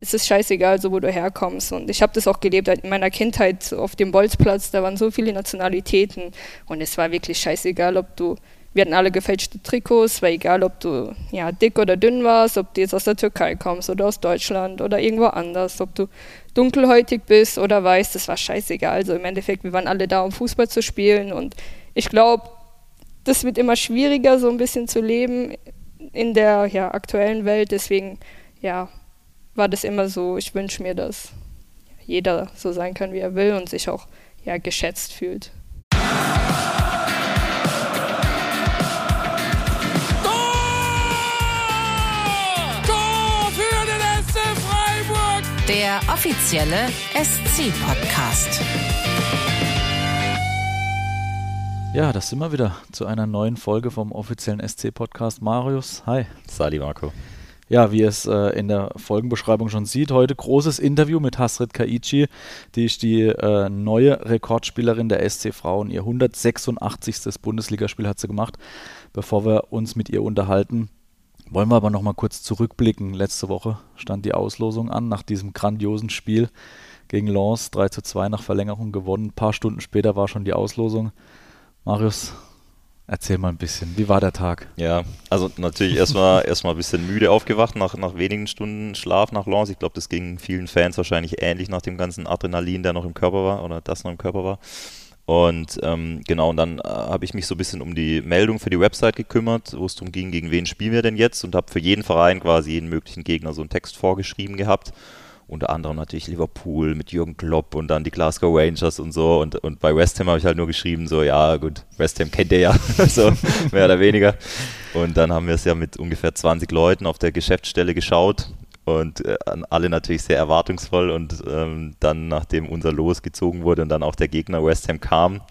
es ist scheißegal, so wo du herkommst. Und ich habe das auch gelebt in meiner Kindheit auf dem Bolzplatz, da waren so viele Nationalitäten und es war wirklich scheißegal, ob du, wir hatten alle gefälschte Trikots, war egal, ob du ja, dick oder dünn warst, ob du jetzt aus der Türkei kommst oder aus Deutschland oder irgendwo anders, ob du dunkelhäutig bist oder weiß, das war scheißegal. Also im Endeffekt, wir waren alle da, um Fußball zu spielen und ich glaube, das wird immer schwieriger, so ein bisschen zu leben in der ja, aktuellen Welt, deswegen ja, war das immer so, ich wünsche mir, dass jeder so sein kann, wie er will und sich auch ja, geschätzt fühlt. Tor! Tor für den SC Freiburg! Der offizielle SC-Podcast. Ja, das sind wir wieder zu einer neuen Folge vom offiziellen SC-Podcast. Marius, hi. Sali, Marco. Ja, wie ihr es in der Folgenbeschreibung schon sieht, heute großes Interview mit Hasret Kayikci, die ist die neue Rekordspielerin der SC-Frauen. Ihr 186. Bundesligaspiel hat sie gemacht. Bevor wir uns mit ihr unterhalten, wollen wir aber nochmal kurz zurückblicken. Letzte Woche stand die Auslosung an nach diesem grandiosen Spiel gegen Lens. 3:2 nach Verlängerung gewonnen. Ein paar Stunden später war schon die Auslosung. Marius, erzähl mal ein bisschen, wie war der Tag? Ja, also natürlich erstmal ein bisschen müde aufgewacht nach wenigen Stunden Schlaf nach Lens. Ich glaube, das ging vielen Fans wahrscheinlich ähnlich nach dem ganzen Adrenalin, das noch im Körper war. Und und dann habe ich mich so ein bisschen um die Meldung für die Website gekümmert, wo es darum ging, gegen wen spielen wir denn jetzt, und habe für jeden Verein quasi jeden möglichen Gegner so einen Text vorgeschrieben gehabt. Unter anderem natürlich Liverpool mit Jürgen Klopp und dann die Glasgow Rangers und so. Und bei West Ham habe ich halt nur geschrieben, so ja gut, West Ham kennt ihr ja, so mehr oder weniger. Und dann haben wir es ja mit ungefähr 20 Leuten auf der Geschäftsstelle geschaut und alle natürlich sehr erwartungsvoll. Und dann, nachdem unser Los gezogen wurde und dann auch der Gegner West Ham kam,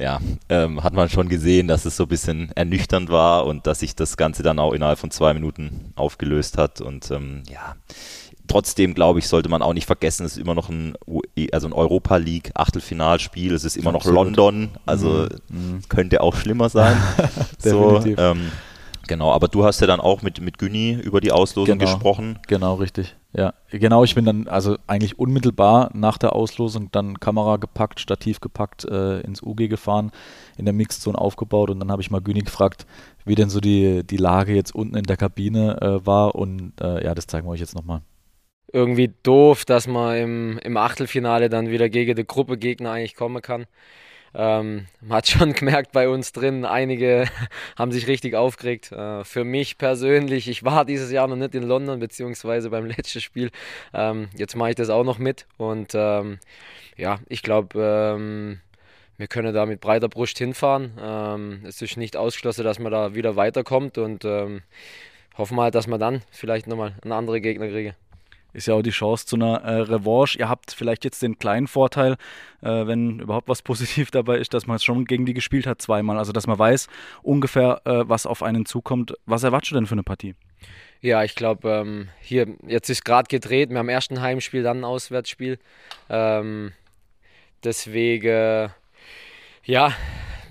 ja, hat man schon gesehen, dass es so ein bisschen ernüchternd war und dass sich das Ganze dann auch innerhalb von 2 Minuten aufgelöst hat. Und trotzdem, glaube ich, sollte man auch nicht vergessen, es ist immer noch ein Europa-League-Achtelfinalspiel, es ist immer noch London, also könnte auch schlimmer sein. So, aber du hast ja dann auch mit Günni über die Auslosung gesprochen. Genau, richtig. Ja, genau, ich bin dann also eigentlich unmittelbar nach der Auslosung dann Kamera gepackt, Stativ gepackt, ins UG gefahren, in der Mixzone aufgebaut und dann habe ich mal Günni gefragt, wie denn so die Lage jetzt unten in der Kabine war und das zeigen wir euch jetzt nochmal. Irgendwie doof, dass man im Achtelfinale dann wieder gegen die Gruppengegner eigentlich kommen kann. Man hat schon gemerkt bei uns drin, einige haben sich richtig aufgeregt. Für mich persönlich, ich war dieses Jahr noch nicht in London, beziehungsweise beim letzten Spiel. Jetzt mache ich das auch noch mit und ich glaube, wir können da mit breiter Brust hinfahren. Es ist nicht ausgeschlossen, dass man da wieder weiterkommt und hoffen wir halt, dass man dann vielleicht nochmal einen anderen Gegner kriegen. Ist ja auch die Chance zu einer Revanche. Ihr habt vielleicht jetzt den kleinen Vorteil, wenn überhaupt was positiv dabei ist, dass man schon gegen die gespielt hat zweimal. Also dass man weiß ungefähr, was auf einen zukommt. Was erwartest du denn für eine Partie? Ja, ich glaube, hier jetzt ist gerade gedreht. Wir haben erst ein Heimspiel, dann ein Auswärtsspiel. Deswegen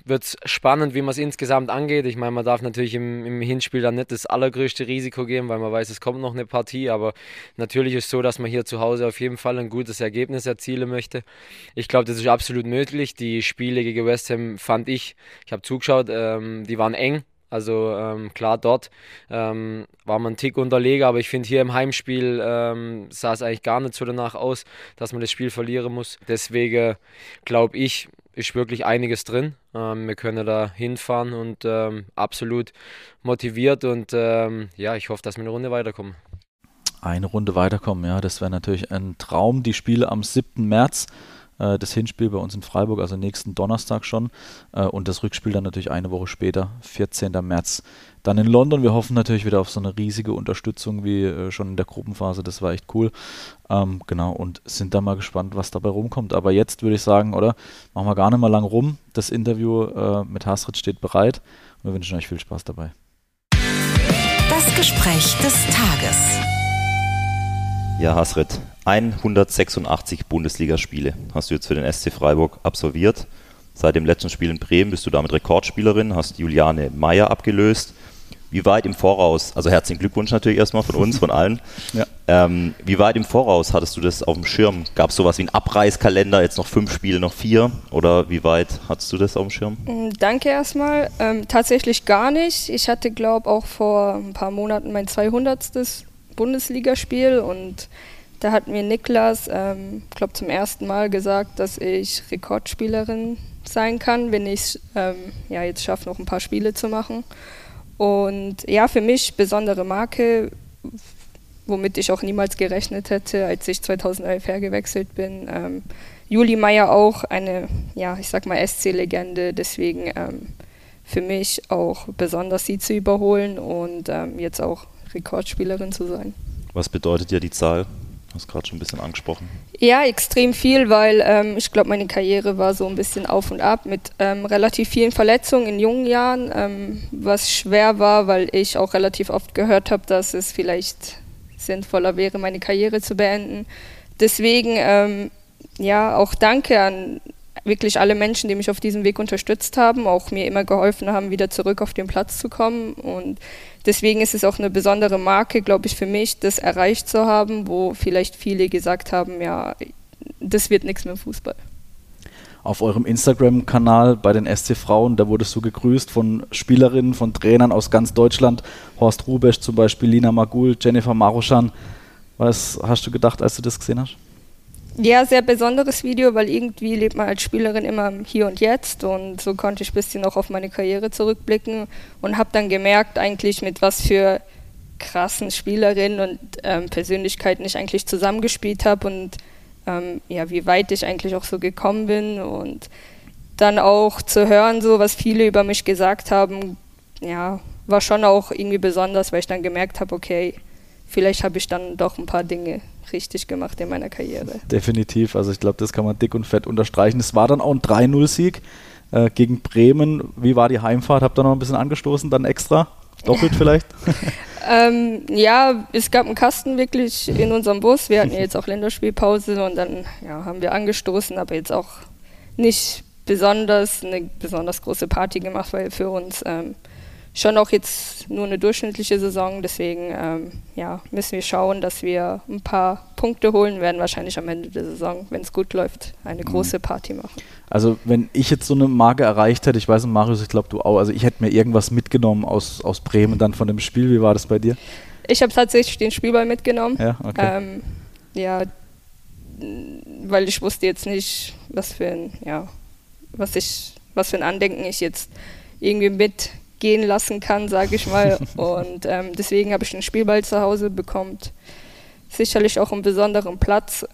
wird es spannend, wie man es insgesamt angeht. Ich meine, man darf natürlich im Hinspiel dann nicht das allergrößte Risiko geben, weil man weiß, es kommt noch eine Partie, aber natürlich ist es so, dass man hier zu Hause auf jeden Fall ein gutes Ergebnis erzielen möchte. Ich glaube, das ist absolut möglich. Die Spiele gegen West Ham fand ich habe zugeschaut, die waren eng. Also klar, dort war man ein Tick unterlegen, aber ich finde hier im Heimspiel sah es eigentlich gar nicht so danach aus, dass man das Spiel verlieren muss. Deswegen glaube ich, ist wirklich einiges drin. Wir können da hinfahren und absolut motiviert und ich hoffe, dass wir eine Runde weiterkommen. Eine Runde weiterkommen, ja, das wäre natürlich ein Traum. Die Spiele am 7. März. Das Hinspiel bei uns in Freiburg, also nächsten Donnerstag schon. Und das Rückspiel dann natürlich eine Woche später, 14. März. Dann in London. Wir hoffen natürlich wieder auf so eine riesige Unterstützung wie schon in der Gruppenphase. Das war echt cool. Und sind da mal gespannt, was dabei rumkommt. Aber jetzt würde ich sagen, oder? Machen wir gar nicht mal lang rum. Das Interview mit Hasret steht bereit. Und wir wünschen euch viel Spaß dabei. Das Gespräch des Tages. Ja, Hasret. 186 Bundesligaspiele hast du jetzt für den SC Freiburg absolviert. Seit dem letzten Spiel in Bremen bist du damit Rekordspielerin, hast Juliane Maier abgelöst wie weit im Voraus, also herzlichen Glückwunsch natürlich erstmal von uns, von allen. Ja. Wie weit im Voraus hattest du das auf dem Schirm? Gab es sowas wie einen Abreißkalender, jetzt noch 5 Spiele, noch 4? Oder wie weit hattest du das auf dem Schirm? Danke erstmal. Tatsächlich gar nicht. Ich hatte, glaube ich, auch vor ein paar Monaten mein 200. Bundesligaspiel und da hat mir Niklas, glaube zum ersten Mal gesagt, dass ich Rekordspielerin sein kann, wenn ich jetzt schaffe, noch ein paar Spiele zu machen. Und ja, für mich besondere Marke, womit ich auch niemals gerechnet hätte, als ich 2011 hergewechselt bin. Juliane Maier auch eine, ja, ich sag mal SC-Legende, deswegen für mich auch besonders sie zu überholen und jetzt auch Rekordspielerin zu sein. Was bedeutet dir die Zahl? Du hast gerade schon ein bisschen angesprochen. Ja, extrem viel, weil ich glaube, meine Karriere war so ein bisschen auf und ab mit relativ vielen Verletzungen in jungen Jahren, was schwer war, weil ich auch relativ oft gehört habe, dass es vielleicht sinnvoller wäre, meine Karriere zu beenden. Deswegen auch danke an wirklich alle Menschen, die mich auf diesem Weg unterstützt haben, auch mir immer geholfen haben, wieder zurück auf den Platz zu kommen. Und deswegen ist es auch eine besondere Marke, glaube ich, für mich, das erreicht zu haben, wo vielleicht viele gesagt haben, ja, das wird nichts mehr im Fußball. Auf eurem Instagram-Kanal bei den SC-Frauen, da wurdest du gegrüßt von Spielerinnen, von Trainern aus ganz Deutschland, Horst Rubesch zum Beispiel, Lina Magul, Jennifer Marozsán. Was hast du gedacht, als du das gesehen hast? Ja, sehr besonderes Video, weil irgendwie lebt man als Spielerin immer im Hier und Jetzt und so konnte ich ein bisschen auch auf meine Karriere zurückblicken und habe dann gemerkt eigentlich, mit was für krassen Spielerinnen und Persönlichkeiten ich eigentlich zusammengespielt habe und wie weit ich eigentlich auch so gekommen bin und dann auch zu hören, so was viele über mich gesagt haben, ja, war schon auch irgendwie besonders, weil ich dann gemerkt habe, okay, vielleicht habe ich dann doch ein paar Dinge richtig gemacht in meiner Karriere. Definitiv, also ich glaube, das kann man dick und fett unterstreichen. Es war dann auch ein 3-0-Sieg gegen Bremen. Wie war die Heimfahrt? Habt ihr noch ein bisschen angestoßen, dann extra? Doppelt vielleicht? Es gab einen Kasten wirklich in unserem Bus. Wir hatten ja jetzt auch Länderspielpause und dann haben wir angestoßen, aber jetzt auch nicht besonders eine besonders große Party gemacht, weil für uns schon auch jetzt nur eine durchschnittliche Saison, deswegen müssen wir schauen, dass wir ein paar Punkte holen, werden wahrscheinlich am Ende der Saison, wenn es gut läuft, eine große Party machen. Also wenn ich jetzt so eine Marke erreicht hätte, ich weiß nicht, Marius, ich glaube du auch, also ich hätte mir irgendwas mitgenommen aus Bremen dann von dem Spiel, wie war das bei dir? Ich habe tatsächlich den Spielball mitgenommen, ja, okay. Weil ich wusste jetzt nicht, was für ein Andenken ich jetzt irgendwie mitgehen lassen kann, sage ich mal. Und deswegen habe ich einen Spielball zu Hause, bekommt sicherlich auch einen besonderen Platz.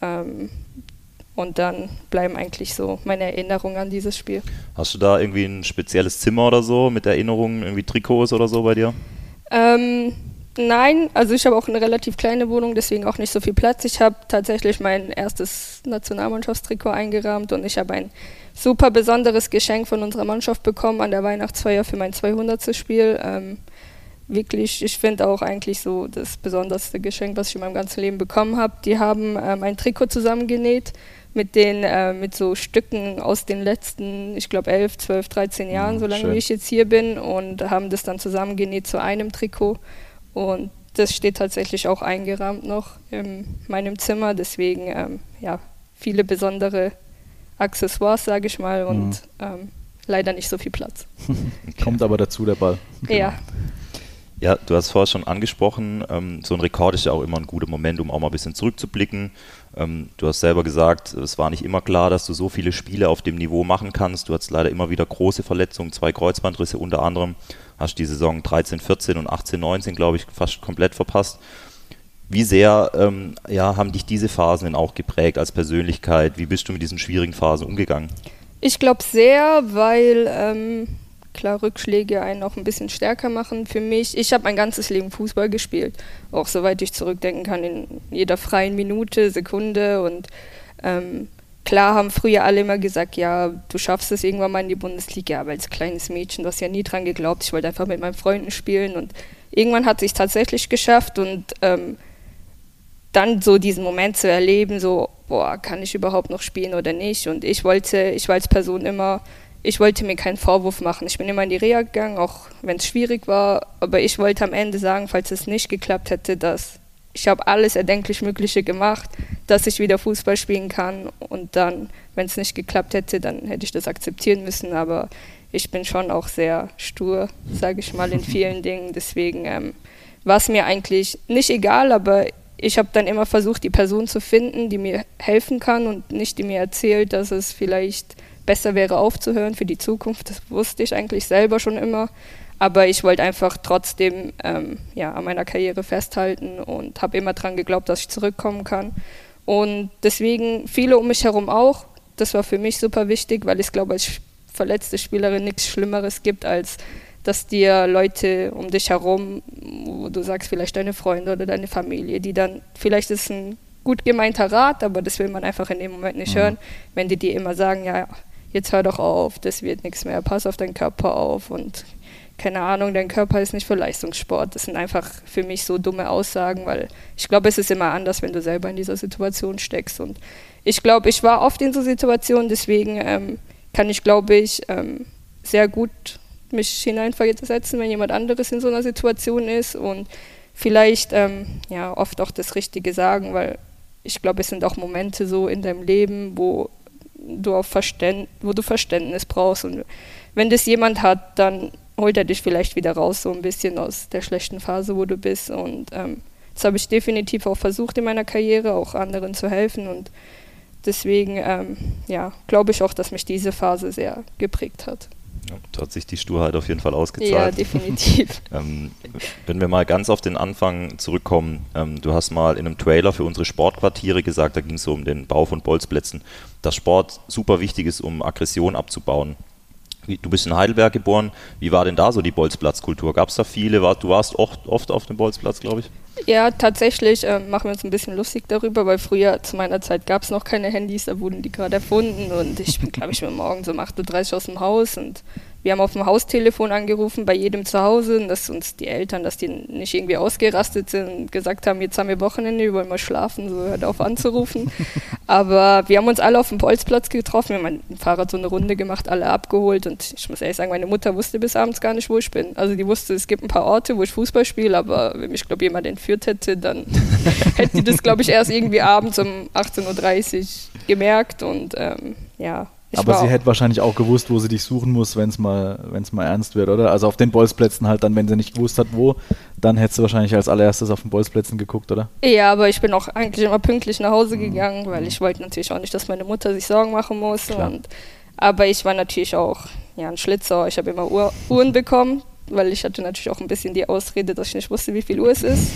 Und dann bleiben eigentlich so meine Erinnerungen an dieses Spiel. Hast du da irgendwie ein spezielles Zimmer oder so mit Erinnerungen, irgendwie Trikots oder so bei dir? Nein, also ich habe auch eine relativ kleine Wohnung, deswegen auch nicht so viel Platz. Ich habe tatsächlich mein erstes Nationalmannschaftstrikot eingerahmt und ich habe ein super besonderes Geschenk von unserer Mannschaft bekommen an der Weihnachtsfeier für mein 200. Spiel. Wirklich, ich finde auch eigentlich so das besonderste Geschenk, was ich in meinem ganzen Leben bekommen habe. Die haben ein Trikot zusammengenäht mit so Stücken aus den letzten, ich glaube 11, 12, 13 Jahren, solange wie ich jetzt hier bin, und haben das dann zusammengenäht zu einem Trikot. Und das steht tatsächlich auch eingerahmt noch in meinem Zimmer. Deswegen, viele besondere Accessoires, sage ich mal, und leider nicht so viel Platz. Kommt aber dazu, der Ball. Genau. Ja, du hast vorher schon angesprochen, so ein Rekord ist ja auch immer ein guter Moment, um auch mal ein bisschen zurückzublicken. Du hast selber gesagt, es war nicht immer klar, dass du so viele Spiele auf dem Niveau machen kannst. Du hattest leider immer wieder große Verletzungen, 2 Kreuzbandrisse unter anderem. Hast die Saison 13-14 und 18-19, glaube ich, fast komplett verpasst. Wie sehr haben dich diese Phasen denn auch geprägt als Persönlichkeit? Wie bist du mit diesen schwierigen Phasen umgegangen? Ich glaube sehr, weil... Rückschläge einen auch ein bisschen stärker machen. Für mich, ich habe mein ganzes Leben Fußball gespielt, auch soweit ich zurückdenken kann, in jeder freien Minute, Sekunde, und klar haben früher alle immer gesagt, ja, du schaffst es irgendwann mal in die Bundesliga, aber als kleines Mädchen, du hast ja nie dran geglaubt, ich wollte einfach mit meinen Freunden spielen und irgendwann hat es tatsächlich geschafft und dann so diesen Moment zu erleben, so, boah, kann ich überhaupt noch spielen oder nicht, und ich war als Person immer ich wollte mir keinen Vorwurf machen. Ich bin immer in die Reha gegangen, auch wenn es schwierig war. Aber ich wollte am Ende sagen, falls es nicht geklappt hätte, dass ich habe alles erdenklich Mögliche gemacht, dass ich wieder Fußball spielen kann. Und dann, wenn es nicht geklappt hätte, dann hätte ich das akzeptieren müssen. Aber ich bin schon auch sehr stur, sage ich mal, in vielen Dingen. Deswegen war es mir eigentlich nicht egal, aber ich habe dann immer versucht, die Person zu finden, die mir helfen kann und nicht die mir erzählt, dass es vielleicht besser wäre aufzuhören für die Zukunft. Das wusste ich eigentlich selber schon immer. Aber ich wollte einfach trotzdem an meiner Karriere festhalten und habe immer daran geglaubt, dass ich zurückkommen kann. Und deswegen viele um mich herum auch. Das war für mich super wichtig, weil ich glaube, als verletzte Spielerin nichts Schlimmeres gibt, als dass dir Leute um dich herum, wo du sagst, vielleicht deine Freunde oder deine Familie, die dann, vielleicht ist ein gut gemeinter Rat, aber das will man einfach in dem Moment nicht hören, wenn die dir immer sagen, ja, jetzt hör doch auf, das wird nichts mehr, pass auf deinen Körper auf und keine Ahnung, dein Körper ist nicht für Leistungssport. Das sind einfach für mich so dumme Aussagen, weil ich glaube, es ist immer anders, wenn du selber in dieser Situation steckst. Und ich glaube, ich war oft in so Situationen, deswegen kann ich, glaube ich, sehr gut mich hineinversetzen, wenn jemand anderes in so einer Situation ist und vielleicht oft auch das Richtige sagen, weil ich glaube, es sind auch Momente so in deinem Leben, wo du Verständnis brauchst, und wenn das jemand hat, dann holt er dich vielleicht wieder raus, so ein bisschen aus der schlechten Phase, wo du bist, und das habe ich definitiv auch versucht in meiner Karriere, auch anderen zu helfen, und deswegen glaube ich auch, dass mich diese Phase sehr geprägt hat. Ja, da hat sich die Sturheit auf jeden Fall ausgezahlt. Ja, definitiv. Wenn wir mal ganz auf den Anfang zurückkommen, du hast mal in einem Trailer für unsere Sportquartiere gesagt, da ging es so um den Bau von Bolzplätzen, dass Sport super wichtig ist, um Aggression abzubauen. Du bist in Heidelberg geboren, wie war denn da so die Bolzplatzkultur? Gab es da viele? Du warst oft auf dem Bolzplatz, glaube ich? Ja, tatsächlich machen wir uns ein bisschen lustig darüber, weil früher zu meiner Zeit gab es noch keine Handys, da wurden die gerade erfunden, und ich bin, glaube ich, morgens um 8.30 Uhr aus dem Haus, und wir haben auf dem Haustelefon angerufen, bei jedem zu Hause, dass uns die Eltern, dass die nicht irgendwie ausgerastet sind und gesagt haben, jetzt haben wir Wochenende, wir wollen mal schlafen, so hört auf anzurufen. Aber wir haben uns alle auf dem Bolzplatz getroffen, wir haben mit dem Fahrrad so eine Runde gemacht, alle abgeholt, und ich muss ehrlich sagen, meine Mutter wusste bis abends gar nicht, wo ich bin. Also die wusste, es gibt ein paar Orte, wo ich Fußball spiele, aber wenn mich, glaube ich, jemand entführt hätte, dann hätte die das, glaube ich, erst irgendwie abends um 18.30 Uhr gemerkt, und aber sie hätte wahrscheinlich auch gewusst, wo sie dich suchen muss, wenn es mal ernst wird, oder? Also auf den Bolzplätzen halt dann, wenn sie nicht gewusst hat, wo, dann hättest du wahrscheinlich als allererstes auf den Bolzplätzen geguckt, oder? Ja, aber ich bin auch eigentlich immer pünktlich nach Hause gegangen, weil ich wollte natürlich auch nicht, dass meine Mutter sich Sorgen machen muss. Aber ich war natürlich auch ein Schlitzohr. Ich habe immer Uhren bekommen, weil ich hatte natürlich auch ein bisschen die Ausrede, dass ich nicht wusste, wie viel Uhr es ist.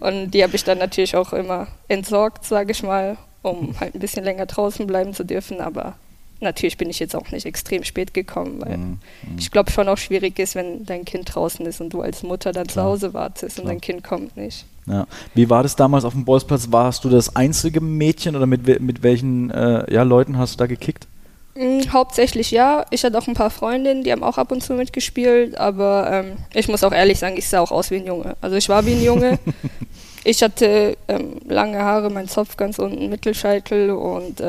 Und die habe ich dann natürlich auch immer entsorgt, sage ich mal, um halt ein bisschen länger draußen bleiben zu dürfen, aber natürlich bin ich jetzt auch nicht extrem spät gekommen, weil ich glaube schon auch schwierig ist, wenn dein Kind draußen ist und du als Mutter dann zu Hause wartest und dein Kind kommt nicht. Ja. Wie war das damals auf dem Bolzplatz? Warst du das einzige Mädchen oder mit welchen Leuten hast du da gekickt? Hauptsächlich ja. Ich hatte auch ein paar Freundinnen, die haben auch ab und zu mitgespielt, aber ich muss auch ehrlich sagen, ich sah auch aus wie ein Junge. Also ich war wie ein Junge. Ich hatte lange Haare, meinen Zopf ganz unten, Mittelscheitel, und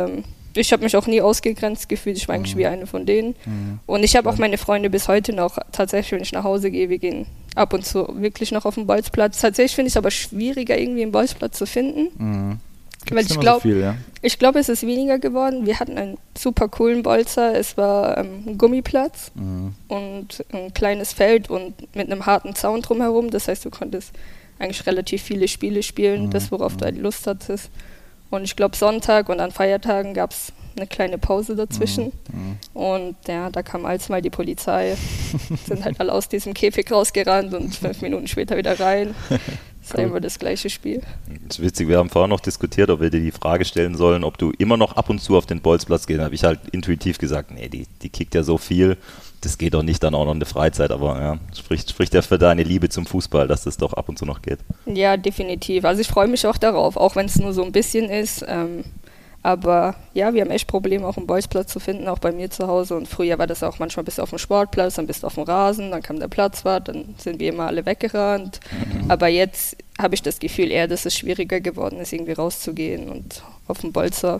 ich habe mich auch nie ausgegrenzt gefühlt. Ich war eigentlich wie eine von denen. Mhm. Und ich habe auch meine Freunde bis heute noch. Tatsächlich, wenn ich nach Hause gehe, wir gehen ab und zu wirklich noch auf den Bolzplatz. Tatsächlich finde ich es aber schwieriger, irgendwie einen Bolzplatz zu finden. Mhm. Weil ich glaube, es ist weniger geworden. Wir hatten einen super coolen Bolzer. Es war ein Gummiplatz und ein kleines Feld und mit einem harten Zaun drumherum. Das heißt, du konntest eigentlich relativ viele Spiele spielen, das worauf du halt Lust hattest. Und ich glaube, Sonntag und an Feiertagen gab es eine kleine Pause dazwischen. Und ja, da kam alles mal die Polizei, sind halt alle aus diesem Käfig rausgerannt und 5 Minuten später wieder rein. Das war immer das gleiche Spiel. Das ist witzig, wir haben vorher noch diskutiert, ob wir dir die Frage stellen sollen, ob du immer noch ab und zu auf den Bolzplatz gehst. Da habe ich halt intuitiv gesagt, nee, die kickt ja so viel, das geht doch nicht dann auch noch in der Freizeit, aber ja, spricht ja für deine Liebe zum Fußball, dass das doch ab und zu noch geht. Ja, definitiv. Also ich freue mich auch darauf, auch wenn es nur so ein bisschen ist. Aber ja, wir haben echt Probleme, auch einen Bolzplatz zu finden, auch bei mir zu Hause. Und früher war das auch manchmal, bist du auf dem Sportplatz, dann bist du auf dem Rasen, dann kam der Platzwart, dann sind wir immer alle weggerannt. Aber jetzt habe ich das Gefühl eher, dass es schwieriger geworden ist, irgendwie rauszugehen und auf dem Bolzer.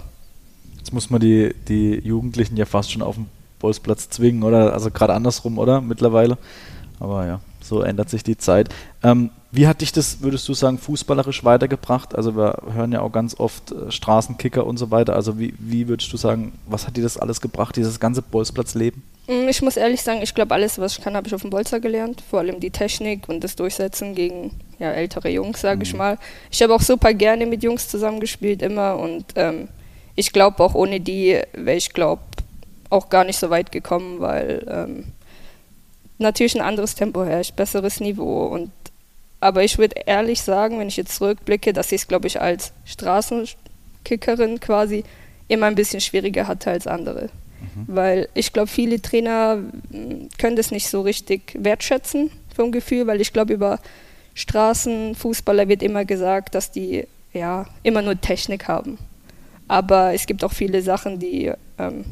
Jetzt muss man die Jugendlichen ja fast schon auf dem Bolzplatz zwingen, oder? Also gerade andersrum, oder? Mittlerweile. Aber ja, so ändert sich die Zeit. Wie hat dich das, würdest du sagen, fußballerisch weitergebracht? Also wir hören ja auch ganz oft Straßenkicker und so weiter. Also wie würdest du sagen, was hat dir das alles gebracht, dieses ganze Bolzplatzleben? Ich muss ehrlich sagen, ich glaube, alles, was ich kann, habe ich auf dem Bolzer gelernt. Vor allem die Technik und das Durchsetzen gegen ältere Jungs, sage ich mal. Ich habe auch super gerne mit Jungs zusammengespielt, immer. Und ich glaube, auch ohne die wäre ich, glaube auch gar nicht so weit gekommen, weil natürlich ein anderes Tempo herrscht, besseres Niveau. Aber ich würde ehrlich sagen, wenn ich jetzt zurückblicke, dass ich es, glaube ich, als Straßenkickerin quasi immer ein bisschen schwieriger hatte als andere. Weil ich glaube, viele Trainer können das nicht so richtig wertschätzen vom Gefühl, weil ich glaube, über Straßenfußballer wird immer gesagt, dass die immer nur Technik haben. Aber es gibt auch viele Sachen, die einen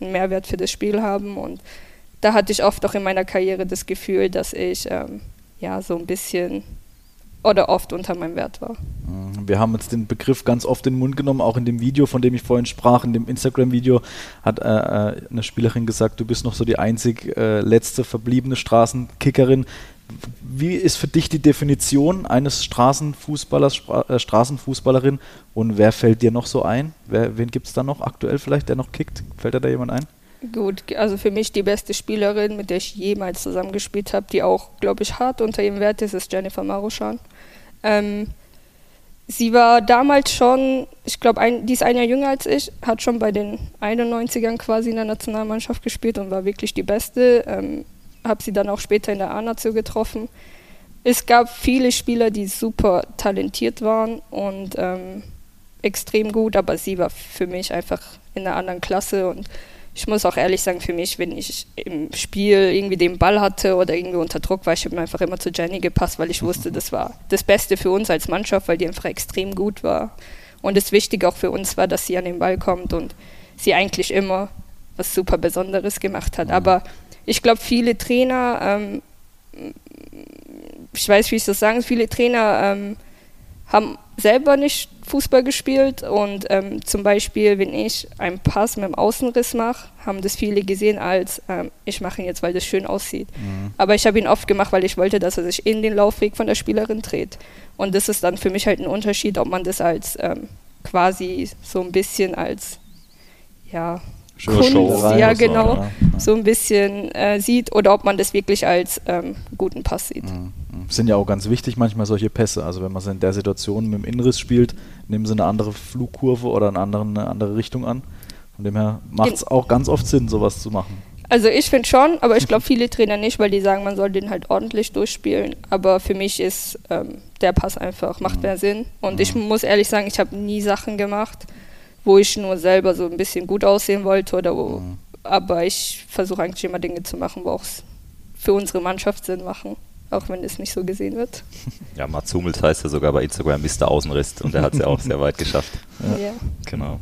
Mehrwert für das Spiel haben, und da hatte ich oft auch in meiner Karriere das Gefühl, dass ich so ein bisschen oder oft unter meinem Wert war. Wir haben jetzt den Begriff ganz oft in den Mund genommen, auch in dem Video, von dem ich vorhin sprach, in dem Instagram-Video, hat eine Spielerin gesagt, du bist noch so die einzig letzte verbliebene Straßenkickerin. Wie ist für dich die Definition eines Straßenfußballers, Straßenfußballerin, und wer fällt dir noch so ein? Wen gibt es da noch aktuell vielleicht, der noch kickt? Fällt dir da jemand ein? Gut, also für mich die beste Spielerin, mit der ich jemals zusammengespielt habe, die auch, glaube ich, hart unter ihrem Wert ist, ist Jennifer Marozsán. Sie war damals schon, ich glaube, die ist ein Jahr jünger als ich, hat schon bei den 91ern quasi in der Nationalmannschaft gespielt und war wirklich die Beste. Habe sie dann auch später in der A-Nation getroffen. Es gab viele Spieler, die super talentiert waren und extrem gut, aber sie war für mich einfach in einer anderen Klasse. Und ich muss auch ehrlich sagen, für mich, wenn ich im Spiel irgendwie den Ball hatte oder irgendwie unter Druck war, ich habe mir einfach immer zu Jenny gepasst, weil ich wusste, das war das Beste für uns als Mannschaft, weil die einfach extrem gut war. Und das Wichtige auch für uns war, dass sie an den Ball kommt und sie eigentlich immer was super Besonderes gemacht hat. Aber ich glaube, viele Trainer, ich weiß, wie ich das sagen, viele Trainer haben selber nicht Fußball gespielt, und zum Beispiel, wenn ich einen Pass mit dem Außenriss mache, haben das viele gesehen als, ich mache ihn jetzt, weil das schön aussieht. Aber ich habe ihn oft gemacht, weil ich wollte, dass er sich in den Laufweg von der Spielerin dreht. Und das ist dann für mich halt ein Unterschied, ob man das als quasi so ein bisschen als, Kunst, so ein bisschen sieht, oder ob man das wirklich als guten Pass sieht. Sind ja auch ganz wichtig manchmal solche Pässe, also wenn man es in der Situation mit dem Innenriss spielt, nehmen sie eine andere Flugkurve oder eine andere Richtung an. Von dem her macht es auch ganz oft Sinn, sowas zu machen. Also ich finde schon, aber ich glaube viele Trainer nicht, weil die sagen, man soll den halt ordentlich durchspielen, aber für mich ist der Pass einfach, macht mehr Sinn, und ich muss ehrlich sagen, ich habe nie Sachen gemacht, wo ich nur selber so ein bisschen gut aussehen wollte, oder wo, aber ich versuche eigentlich immer Dinge zu machen, wo auch für unsere Mannschaft Sinn machen, auch wenn es nicht so gesehen wird. Ja, Mats Hummels heißt ja sogar bei Instagram Mr. Außenriss, und der hat es ja auch sehr weit geschafft. Ja. Genau.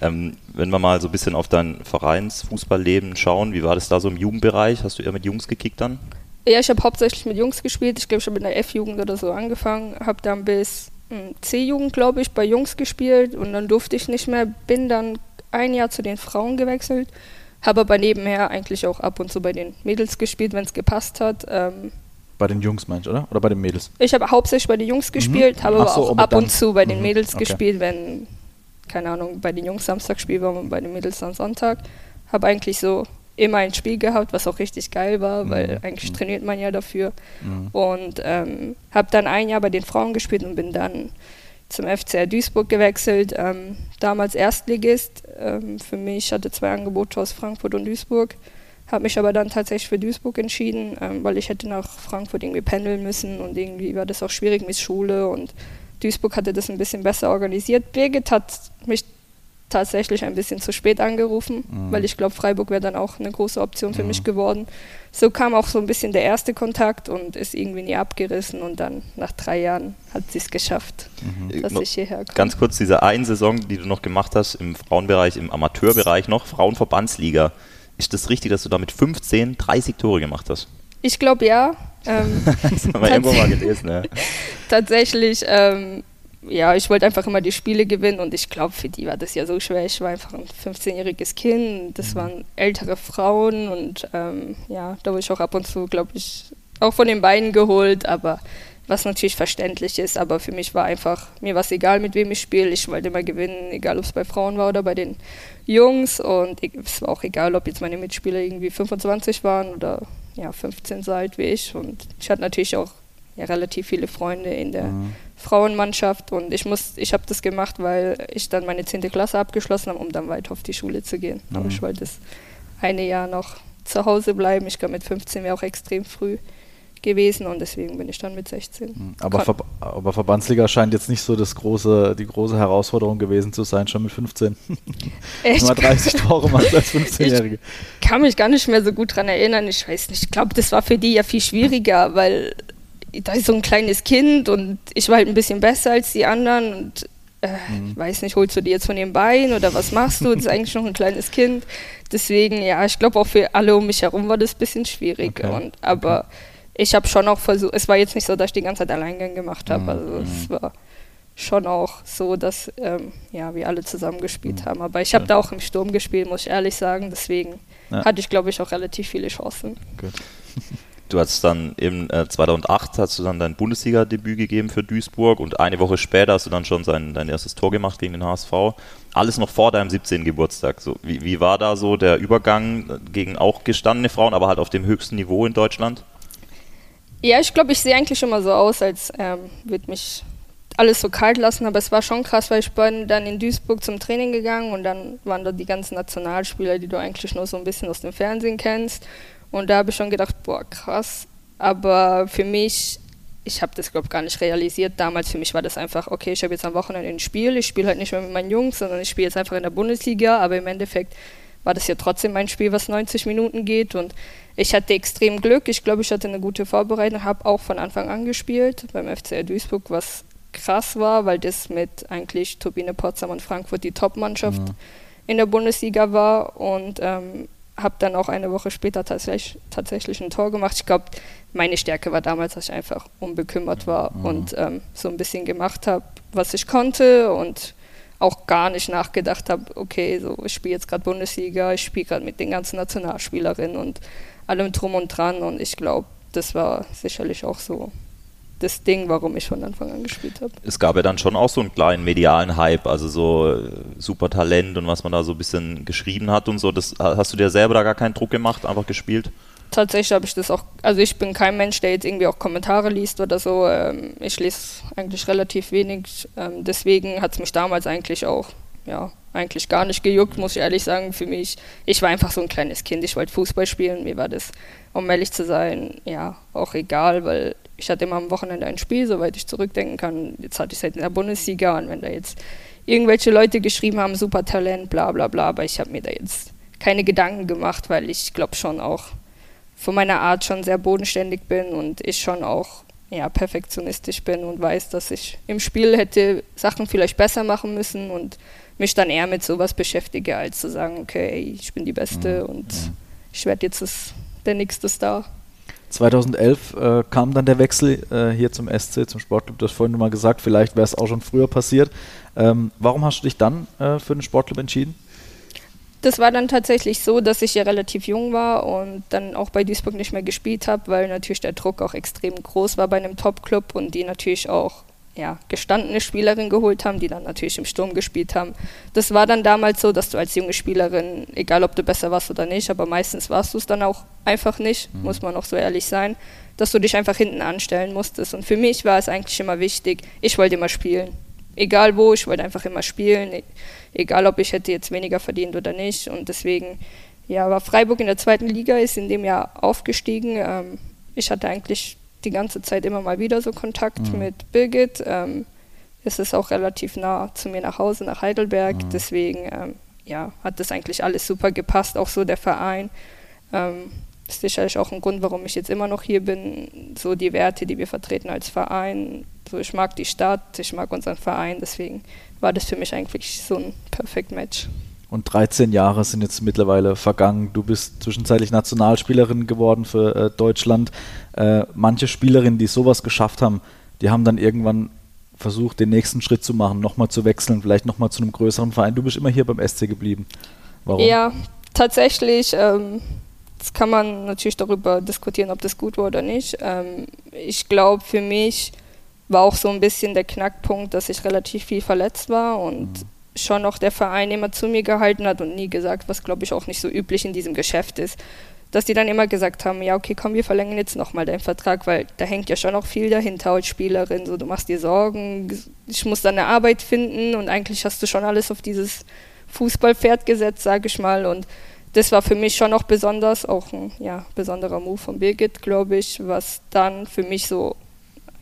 Wenn wir mal so ein bisschen auf dein Vereinsfußballleben schauen, wie war das da so im Jugendbereich? Hast du eher mit Jungs gekickt dann? Ja, ich habe hauptsächlich mit Jungs gespielt. Ich glaube, ich habe in der F-Jugend oder so angefangen, habe dann bis C-Jugend, glaube ich, bei Jungs gespielt, und dann durfte ich nicht mehr, bin dann ein Jahr zu den Frauen gewechselt, habe aber nebenher eigentlich auch ab und zu bei den Mädels gespielt, wenn es gepasst hat. Bei den Jungs meinst du, oder? Oder bei den Mädels? Ich habe hauptsächlich bei den Jungs gespielt, habe aber auch ab und zu bei den Mädels gespielt, wenn, keine Ahnung, bei den Jungs Samstagspiel war und bei den Mädels am Sonntag. Habe eigentlich so immer ein Spiel gehabt, was auch richtig geil war, weil eigentlich trainiert man ja dafür. Und habe dann ein Jahr bei den Frauen gespielt und bin dann zum FCR Duisburg gewechselt. Damals Erstligist. Für mich hatte 2 Angebote aus Frankfurt und Duisburg. Habe mich aber dann tatsächlich für Duisburg entschieden, weil ich hätte nach Frankfurt irgendwie pendeln müssen, und irgendwie war das auch schwierig mit Schule, und Duisburg hatte das ein bisschen besser organisiert. Birgit hat mich tatsächlich ein bisschen zu spät angerufen, weil ich glaube, Freiburg wäre dann auch eine große Option für mich geworden. So kam auch so ein bisschen der erste Kontakt und ist irgendwie nie abgerissen, und dann nach 3 Jahren hat sie es geschafft, dass ich hierher komme. Ganz kurz, diese eine Saison, die du noch gemacht hast im Frauenbereich, im Amateurbereich noch, Frauenverbandsliga. Ist das richtig, dass du da mit 15 30 Tore gemacht hast? Ich glaube, ja. Das haben wir irgendwo mal gelesen, ja. Tatsächlich ja, ich wollte einfach immer die Spiele gewinnen und ich glaube, für die war das ja so schwer. Ich war einfach ein 15-jähriges Kind, das waren ältere Frauen und ja, da wurde ich auch ab und zu, glaube ich, auch von den beiden geholt, aber was natürlich verständlich ist, aber für mich war einfach, mir war es egal, mit wem ich spiele, ich wollte immer gewinnen, egal ob es bei Frauen war oder bei den Jungs und es war auch egal, ob jetzt meine Mitspieler irgendwie 25 waren oder ja, 15 so alt wie ich und ich hatte natürlich auch ja, relativ viele Freunde in der Frauenmannschaft und ich habe das gemacht, weil ich dann meine 10. Klasse abgeschlossen habe, um dann weiter auf die Schule zu gehen. Mhm. Aber ich wollte das eine Jahr noch zu Hause bleiben. Ich glaube, mit 15 wäre auch extrem früh gewesen und deswegen bin ich dann mit 16. Mhm. Aber Verbandsliga scheint jetzt nicht so die große Herausforderung gewesen zu sein, schon mit 15. Nur 30 Tore machst als 15-Jährige. Ich kann mich gar nicht mehr so gut dran erinnern. Ich weiß nicht, ich glaube, das war für die ja viel schwieriger, weil da ist so ein kleines Kind und ich war halt ein bisschen besser als die anderen und ich weiß nicht, holst du die jetzt von den Beinen oder was machst du? Das ist eigentlich noch ein kleines Kind. Deswegen, ja, ich glaube auch für alle um mich herum war das ein bisschen schwierig. Okay. Aber ich habe schon auch versucht, es war jetzt nicht so, dass ich die ganze Zeit Alleingang gemacht habe. Also es war schon auch so, dass ja, wir alle zusammen gespielt haben. Aber ich habe da auch im Sturm gespielt, muss ich ehrlich sagen. Deswegen hatte ich, glaube ich, auch relativ viele Chancen. Gut. Du hast dann eben 2008 hast du dann dein Bundesliga-Debüt gegeben für Duisburg und eine Woche später hast du dann schon dein erstes Tor gemacht gegen den HSV. Alles noch vor deinem 17. Geburtstag. So, wie war da so der Übergang gegen auch gestandene Frauen, aber halt auf dem höchsten Niveau in Deutschland? Ja, ich glaube, ich sehe eigentlich immer so aus, als würde mich alles so kalt lassen, aber es war schon krass, weil ich bin dann in Duisburg zum Training gegangen und dann waren da die ganzen Nationalspieler, die du eigentlich nur so ein bisschen aus dem Fernsehen kennst. Und da habe ich schon gedacht, boah, krass. Aber für mich, ich habe das, glaube ich, gar nicht realisiert damals. Für mich war das einfach, okay, ich habe jetzt am Wochenende ein Spiel. Ich spiele halt nicht mehr mit meinen Jungs, sondern ich spiele jetzt einfach in der Bundesliga. Aber im Endeffekt war das ja trotzdem mein Spiel, was 90 Minuten geht. Und ich hatte extrem Glück. Ich glaube, ich hatte eine gute Vorbereitung, habe auch von Anfang an gespielt beim FCR Duisburg, was krass war, weil das mit eigentlich Turbine Potsdam und Frankfurt die Top-Mannschaft in der Bundesliga war. Und habe dann auch eine Woche später tatsächlich ein Tor gemacht. Ich glaube, meine Stärke war damals, dass ich einfach unbekümmert war und so ein bisschen gemacht habe, was ich konnte und auch gar nicht nachgedacht habe, okay, so ich spiele jetzt gerade Bundesliga, ich spiele gerade mit den ganzen Nationalspielerinnen und allem drum und dran und ich glaube, das war sicherlich auch so das Ding, warum ich von Anfang an gespielt habe. Es gab ja dann schon auch so einen kleinen medialen Hype, also so super Talent und was man da so ein bisschen geschrieben hat und so. Das, hast du dir selber da gar keinen Druck gemacht, einfach gespielt? Tatsächlich habe ich das auch, also ich bin kein Mensch, der jetzt irgendwie auch Kommentare liest oder so. Ich lese eigentlich relativ wenig, deswegen hat es mich damals eigentlich auch, ja, eigentlich gar nicht gejuckt, muss ich ehrlich sagen, für mich. Ich war einfach so ein kleines Kind, ich wollte Fußball spielen, mir war das, um ehrlich zu sein, ja, auch egal, weil ich hatte immer am Wochenende ein Spiel, soweit ich zurückdenken kann. Jetzt hatte ich es halt in der Bundesliga und wenn da jetzt irgendwelche Leute geschrieben haben, super Talent, bla bla bla, aber ich habe mir da jetzt keine Gedanken gemacht, weil ich glaube schon auch von meiner Art schon sehr bodenständig bin und ich schon auch ja, perfektionistisch bin und weiß, dass ich im Spiel hätte Sachen vielleicht besser machen müssen und mich dann eher mit sowas beschäftige, als zu sagen, okay, ich bin die Beste und ich werde jetzt der nächste Star. 2011 kam dann der Wechsel hier zum SC, zum Sportclub. Du hast vorhin mal gesagt, vielleicht wäre es auch schon früher passiert. Warum hast du dich dann für den Sportclub entschieden? Das war dann tatsächlich so, dass ich ja relativ jung war und dann auch bei Duisburg nicht mehr gespielt habe, weil natürlich der Druck auch extrem groß war bei einem Top-Club und die natürlich auch ja, gestandene Spielerinnen geholt haben, die dann natürlich im Sturm gespielt haben. Das war dann damals so, dass du als junge Spielerin, egal ob du besser warst oder nicht, aber meistens warst du es dann auch einfach nicht, muss man auch so ehrlich sein, dass du dich einfach hinten anstellen musstest. Und für mich war es eigentlich immer wichtig, ich wollte immer spielen. Egal wo, ich wollte einfach immer spielen, egal ob ich hätte jetzt weniger verdient oder nicht. Und deswegen, ja, war Freiburg in der 2. Liga, ist in dem Jahr aufgestiegen. Ich hatte eigentlich die ganze Zeit immer mal wieder so Kontakt mit Birgit. Es ist auch relativ nah zu mir nach Hause, nach Heidelberg. Deswegen ja, hat das eigentlich alles super gepasst, auch so der Verein. Ist sicherlich auch ein Grund, warum ich jetzt immer noch hier bin. So die Werte, die wir vertreten als Verein. So, ich mag die Stadt, ich mag unseren Verein. Deswegen war das für mich eigentlich so ein perfekt Match. Und 13 Jahre sind jetzt mittlerweile vergangen. Du bist zwischenzeitlich Nationalspielerin geworden für Deutschland. Manche Spielerinnen, die sowas geschafft haben, die haben dann irgendwann versucht, den nächsten Schritt zu machen, nochmal zu wechseln, vielleicht nochmal zu einem größeren Verein? Du bist immer hier beim SC geblieben. Warum? Ja, tatsächlich, das kann man natürlich darüber diskutieren, ob das gut war oder nicht. Ich glaube, für mich war auch so ein bisschen der Knackpunkt, dass ich relativ viel verletzt war und schon auch der Verein immer zu mir gehalten hat und nie gesagt, was glaube ich auch nicht so üblich in diesem Geschäft ist, dass die dann immer gesagt haben, ja okay, komm, wir verlängern jetzt nochmal deinen Vertrag, weil da hängt ja schon auch viel dahinter als Spielerin, so du machst dir Sorgen, ich muss dann eine Arbeit finden und eigentlich hast du schon alles auf dieses Fußballpferd gesetzt, sage ich mal, und das war für mich schon auch besonders, auch ein besonderer Move von Birgit, glaube ich, was dann für mich so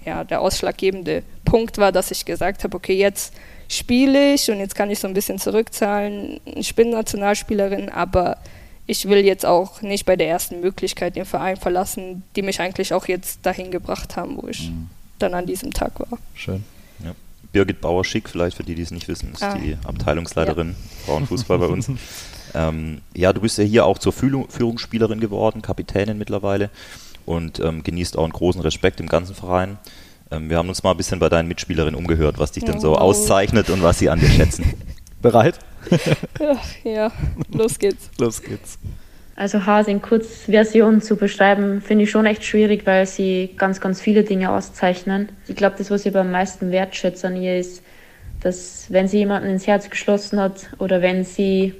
der ausschlaggebende Punkt war, dass ich gesagt habe, okay, jetzt spiele ich und jetzt kann ich so ein bisschen zurückzahlen. Ich bin Nationalspielerin, aber ich will jetzt auch nicht bei der ersten Möglichkeit den Verein verlassen, die mich eigentlich auch jetzt dahin gebracht haben, wo ich dann an diesem Tag war. Schön. Ja. Birgit Bauer-Schick, vielleicht für die, die es nicht wissen, ist die Abteilungsleiterin Frauenfußball bei uns. Du bist ja hier auch zur Führungsspielerin geworden, Kapitänin mittlerweile und genießt auch einen großen Respekt im ganzen Verein. Wir haben uns mal ein bisschen bei deinen Mitspielerinnen umgehört, was dich denn so auszeichnet und was sie an dir schätzen. Bereit? Ja, los geht's. Also Hase in Kurzversion zu beschreiben, finde ich schon echt schwierig, weil sie ganz, ganz viele Dinge auszeichnen. Ich glaube, das, was ich am meisten wertschätze an ihr ist, dass wenn sie jemanden ins Herz geschlossen hat oder wenn sie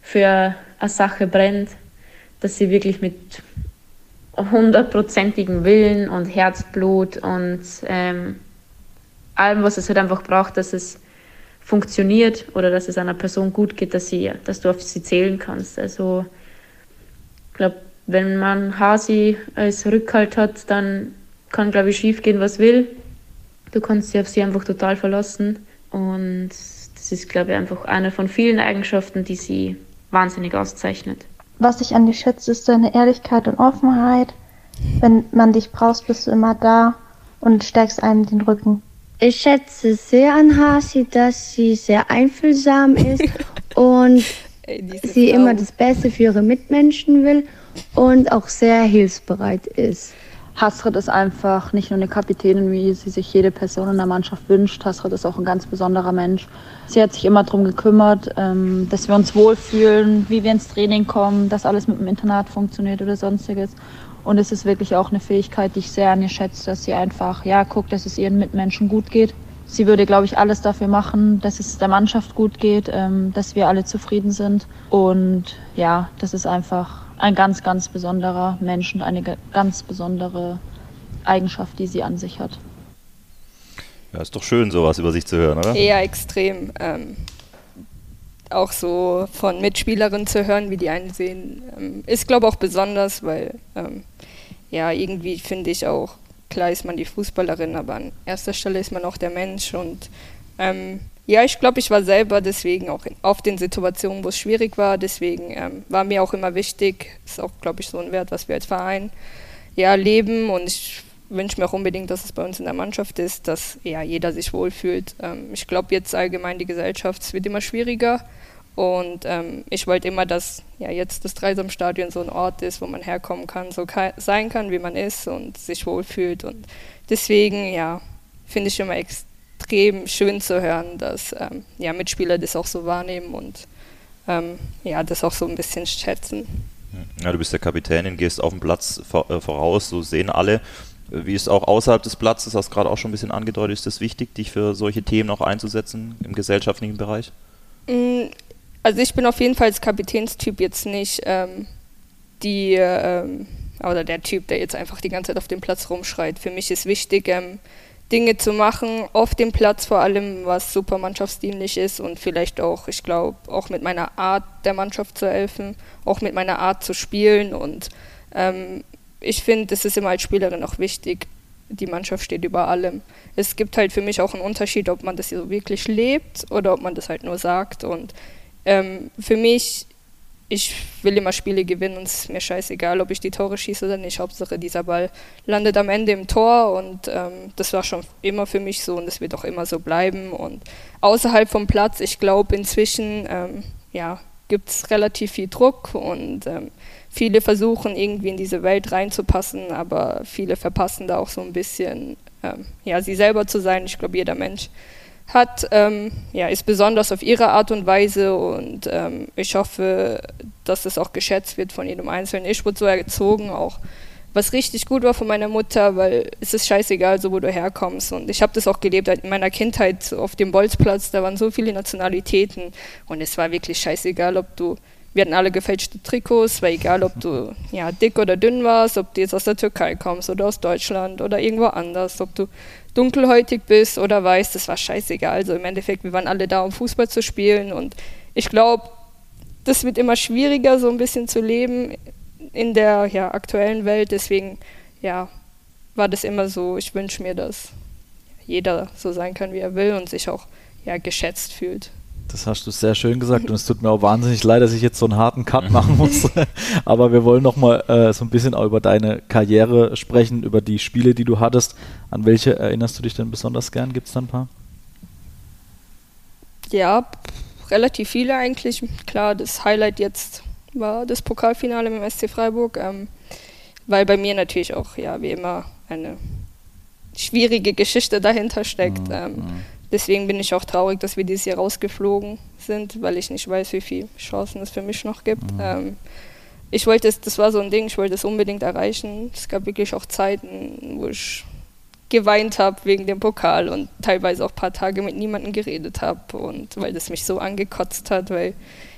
für eine Sache brennt, dass sie wirklich mit 100%igem Willen und Herzblut und allem, was es halt einfach braucht, dass es funktioniert oder dass es einer Person gut geht, dass du auf sie zählen kannst. Also ich glaube, wenn man Hasi als Rückhalt hat, dann kann, glaube ich, schief gehen, was will. Du kannst dich auf sie einfach total verlassen und das ist, glaube ich, einfach eine von vielen Eigenschaften, die sie wahnsinnig auszeichnet. Was ich an dir schätze, ist deine Ehrlichkeit und Offenheit. Wenn man dich braucht, bist du immer da und stärkst einem den Rücken. Ich schätze sehr an Hasi, dass sie sehr einfühlsam ist und sie immer das Beste für ihre Mitmenschen will und auch sehr hilfsbereit ist. Hasret ist einfach nicht nur eine Kapitänin, wie sie sich jede Person in der Mannschaft wünscht. Hasret ist auch ein ganz besonderer Mensch. Sie hat sich immer darum gekümmert, dass wir uns wohlfühlen, wie wir ins Training kommen, dass alles mit dem Internat funktioniert oder sonstiges. Und es ist wirklich auch eine Fähigkeit, die ich sehr an ihr schätze, dass sie einfach guckt, dass es ihren Mitmenschen gut geht. Sie würde, glaube ich, alles dafür machen, dass es der Mannschaft gut geht, dass wir alle zufrieden sind. Und ja, das ist einfach ein ganz, ganz besonderer Mensch und eine ganz besondere Eigenschaft, die sie an sich hat. Ja, ist doch schön, sowas über sich zu hören, oder? Ja, extrem. Auch so von Mitspielerinnen zu hören, wie die einen sehen, ist, glaube ich, auch besonders, weil irgendwie finde ich auch, klar ist man die Fußballerin, aber an erster Stelle ist man auch der Mensch und ich glaube, ich war selber deswegen auch auf den Situationen, wo es schwierig war, deswegen war mir auch immer wichtig, ist auch, glaube ich, so ein Wert, was wir als Verein leben und ich wünsche mir auch unbedingt, dass es bei uns in der Mannschaft ist, dass jeder sich wohlfühlt. Ich glaube, jetzt allgemein die Gesellschaft wird immer schwieriger und ich wollte immer, dass jetzt das Dreisamstadion so ein Ort ist, wo man herkommen kann, so sein kann, wie man ist und sich wohlfühlt und deswegen, finde ich immer extrem schön zu hören, dass Mitspieler das auch so wahrnehmen und das auch so ein bisschen schätzen. Ja, du bist der Kapitänin, gehst auf den Platz voraus, so sehen alle. Wie ist auch außerhalb des Platzes, hast du gerade auch schon ein bisschen angedeutet, ist es wichtig, dich für solche Themen auch einzusetzen im gesellschaftlichen Bereich? Also ich bin auf jeden Fall als Kapitänstyp jetzt nicht der Typ, der jetzt einfach die ganze Zeit auf dem Platz rumschreit. Für mich ist wichtig, Dinge zu machen, auf dem Platz vor allem, was super mannschaftsdienlich ist und vielleicht auch, ich glaube, auch mit meiner Art der Mannschaft zu helfen, auch mit meiner Art zu spielen und ich finde, es ist immer als Spielerin auch wichtig, die Mannschaft steht über allem. Es gibt halt für mich auch einen Unterschied, ob man das so wirklich lebt oder ob man das halt nur sagt und für mich, ich will immer Spiele gewinnen und es ist mir scheißegal, ob ich die Tore schieße oder nicht. Hauptsache, dieser Ball landet am Ende im Tor und das war schon immer für mich so und das wird auch immer so bleiben. Und außerhalb vom Platz, ich glaube inzwischen, gibt es relativ viel Druck und viele versuchen irgendwie in diese Welt reinzupassen, aber viele verpassen da auch so ein bisschen ja, sie selber zu sein. Ich glaube, jeder Mensch hat, ja, ist besonders auf ihre Art und Weise, und ich hoffe, dass das auch geschätzt wird von jedem Einzelnen. Ich wurde so erzogen, auch was richtig gut war von meiner Mutter, weil es ist scheißegal, so wo du herkommst, und ich habe das auch gelebt in meiner Kindheit auf dem Bolzplatz, da waren so viele Nationalitäten und es war wirklich scheißegal, ob du, wir hatten alle gefälschte Trikots, war egal, ob du ja, dick oder dünn warst, ob du jetzt aus der Türkei kommst oder aus Deutschland oder irgendwo anders, ob du dunkelhäutig bist oder weiß, das war scheißegal. Also im Endeffekt, wir waren alle da, um Fußball zu spielen, und ich glaube, das wird immer schwieriger, so ein bisschen zu leben in der ja, aktuellen Welt, deswegen ja, war das immer so, ich wünsche mir, dass jeder so sein kann, wie er will und sich auch ja, geschätzt fühlt. Das hast du sehr schön gesagt, und es tut mir auch wahnsinnig leid, dass ich jetzt so einen harten Cut machen muss, aber wir wollen nochmal so ein bisschen auch über deine Karriere sprechen, über die Spiele, die du hattest. An welche erinnerst du dich denn besonders gern? Gibt es da ein paar? Ja, relativ viele eigentlich. Klar, das Highlight jetzt war das Pokalfinale mit dem SC Freiburg, weil bei mir natürlich auch, ja, wie immer, eine schwierige Geschichte dahinter steckt. Deswegen bin ich auch traurig, dass wir dieses Jahr rausgeflogen sind, weil ich nicht weiß, wie viele Chancen es für mich noch gibt. Ich wollte es, das war so ein Ding, ich wollte es unbedingt erreichen. Es gab wirklich auch Zeiten, wo ich geweint habe wegen dem Pokal und teilweise auch ein paar Tage mit niemandem geredet habe, und weil das mich so angekotzt hat, weil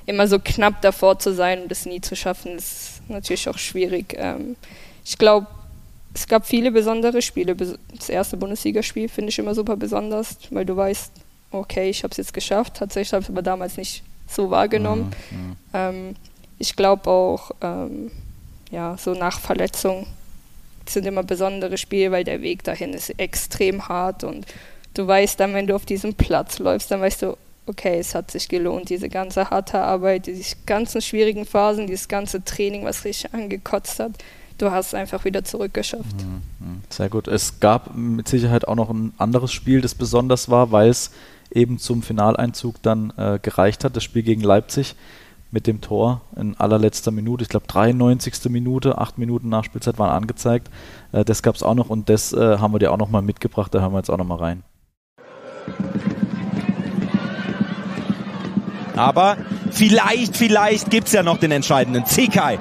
immer so knapp davor zu sein und das nie zu schaffen, ist natürlich auch schwierig. Ich glaube, es gab viele besondere Spiele. Das erste Bundesligaspiel finde ich immer super besonders, weil du weißt, okay, ich habe es jetzt geschafft. Tatsächlich habe ich es aber damals nicht so wahrgenommen. Ich glaube auch, ja, so nach Verletzung sind immer besondere Spiele, weil der Weg dahin ist extrem hart, und du weißt dann, wenn du auf diesem Platz läufst, dann weißt du, okay, es hat sich gelohnt, diese ganze harte Arbeit, diese ganzen schwierigen Phasen, dieses ganze Training, was richtig angekotzt hat. Du hast es einfach wieder zurückgeschafft. Sehr gut. Es gab mit Sicherheit auch noch ein anderes Spiel, das besonders war, weil es eben zum Finaleinzug dann gereicht hat. Das Spiel gegen Leipzig mit dem Tor in allerletzter Minute. Ich glaube 93. Minute, 8 Minuten Nachspielzeit waren angezeigt. Das gab es auch noch, und das haben wir dir auch noch mal mitgebracht. Da hören wir jetzt auch noch mal rein. Aber vielleicht gibt es ja noch den entscheidenden Zikai.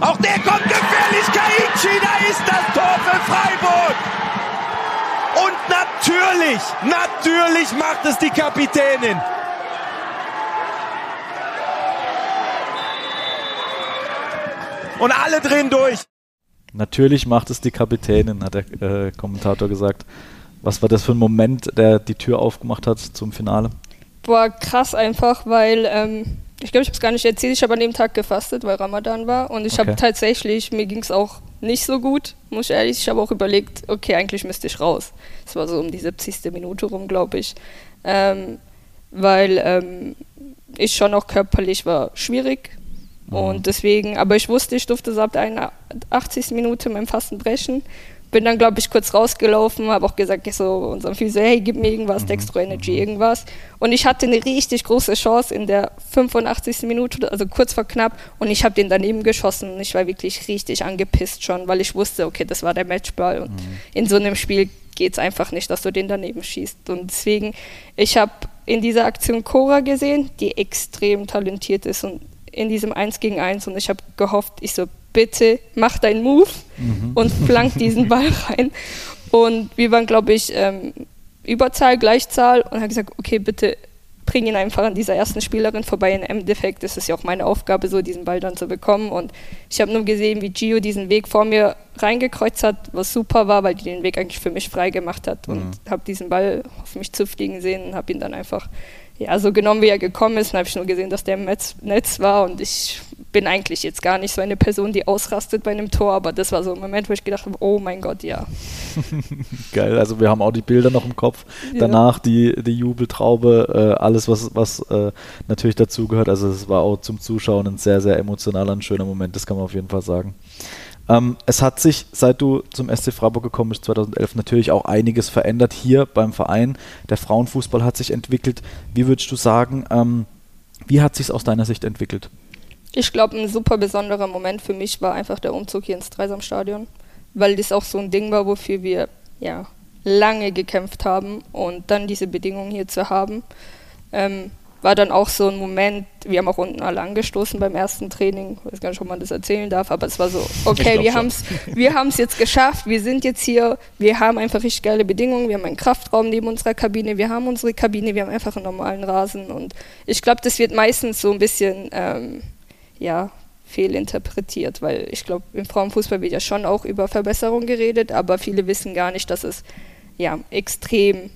Auch der kommt gefährlich, Kayikci, da ist das Tor für Freiburg! Und natürlich macht es die Kapitänin! Und alle drehen durch! Natürlich macht es die Kapitänin, hat der Kommentator gesagt. Was war das für ein Moment, der die Tür aufgemacht hat zum Finale? Boah, krass einfach, weil... ich glaube, ich habe es gar nicht erzählt, ich habe an dem Tag gefastet, weil Ramadan war, und ich habe tatsächlich, mir ging es auch nicht so gut, muss ich ehrlich, ich habe auch überlegt, okay, eigentlich müsste ich raus. Es war so um die 70. Minute rum, glaube ich, weil ich schon auch körperlich war schwierig, und deswegen, aber ich wusste, ich durfte so ab der 80. Minute mein Fasten brechen. Bin dann, glaube ich, kurz rausgelaufen, habe auch gesagt, ich so unserem Physio, hey, gib mir irgendwas, Dextro Energy, irgendwas. Und ich hatte eine richtig große Chance in der 85. Minute, also kurz vor knapp, und ich habe den daneben geschossen, und ich war wirklich richtig angepisst schon, weil ich wusste, okay, das war der Matchball, und in so einem Spiel geht es einfach nicht, dass du den daneben schießt. Und deswegen, ich habe in dieser Aktion Cora gesehen, die extrem talentiert ist, und in diesem 1 gegen 1, und ich habe gehofft, ich so, bitte mach deinen Move und flank diesen Ball rein. Und wir waren, glaube ich, Überzahl, Gleichzahl, und habe gesagt, okay, bitte bring ihn einfach an dieser ersten Spielerin vorbei. Im Endeffekt ist es ja auch meine Aufgabe, so diesen Ball dann zu bekommen. Und ich habe nur gesehen, wie Gio diesen Weg vor mir reingekreuzt hat, was super war, weil die den Weg eigentlich für mich frei gemacht hat. Und habe diesen Ball auf mich zufliegen sehen und habe ihn dann einfach ja, so genommen, wie er gekommen ist. Dann habe ich nur gesehen, dass der im Netz war, und ich bin eigentlich jetzt gar nicht so eine Person, die ausrastet bei einem Tor, aber das war so ein Moment, wo ich gedacht habe, oh mein Gott, ja. Geil, also wir haben auch die Bilder noch im Kopf. Ja. Danach die Jubeltraube, alles, was natürlich dazugehört. Also es war auch zum Zuschauen ein sehr, sehr emotionaler, ein schöner Moment, das kann man auf jeden Fall sagen. Es hat sich, seit du zum SC Freiburg gekommen bist, 2011, natürlich auch einiges verändert hier beim Verein. Der Frauenfußball hat sich entwickelt. Wie würdest du sagen, wie hat es sich aus deiner Sicht entwickelt? Ich glaube, ein super besonderer Moment für mich war einfach der Umzug hier ins Dreisamstadion, weil das auch so ein Ding war, wofür wir ja, lange gekämpft haben und dann diese Bedingungen hier zu haben, war dann auch so ein Moment, wir haben auch unten alle angestoßen beim ersten Training, ich weiß gar nicht, ob man das erzählen darf, aber es war so, okay, wir haben es jetzt geschafft, wir sind jetzt hier, wir haben einfach richtig geile Bedingungen, wir haben einen Kraftraum neben unserer Kabine, wir haben unsere Kabine, wir haben einfach einen normalen Rasen und ich glaube, das wird meistens so ein bisschen, fehlinterpretiert, weil ich glaube, im Frauenfußball wird ja schon auch über Verbesserung geredet, aber viele wissen gar nicht, dass es ja extrem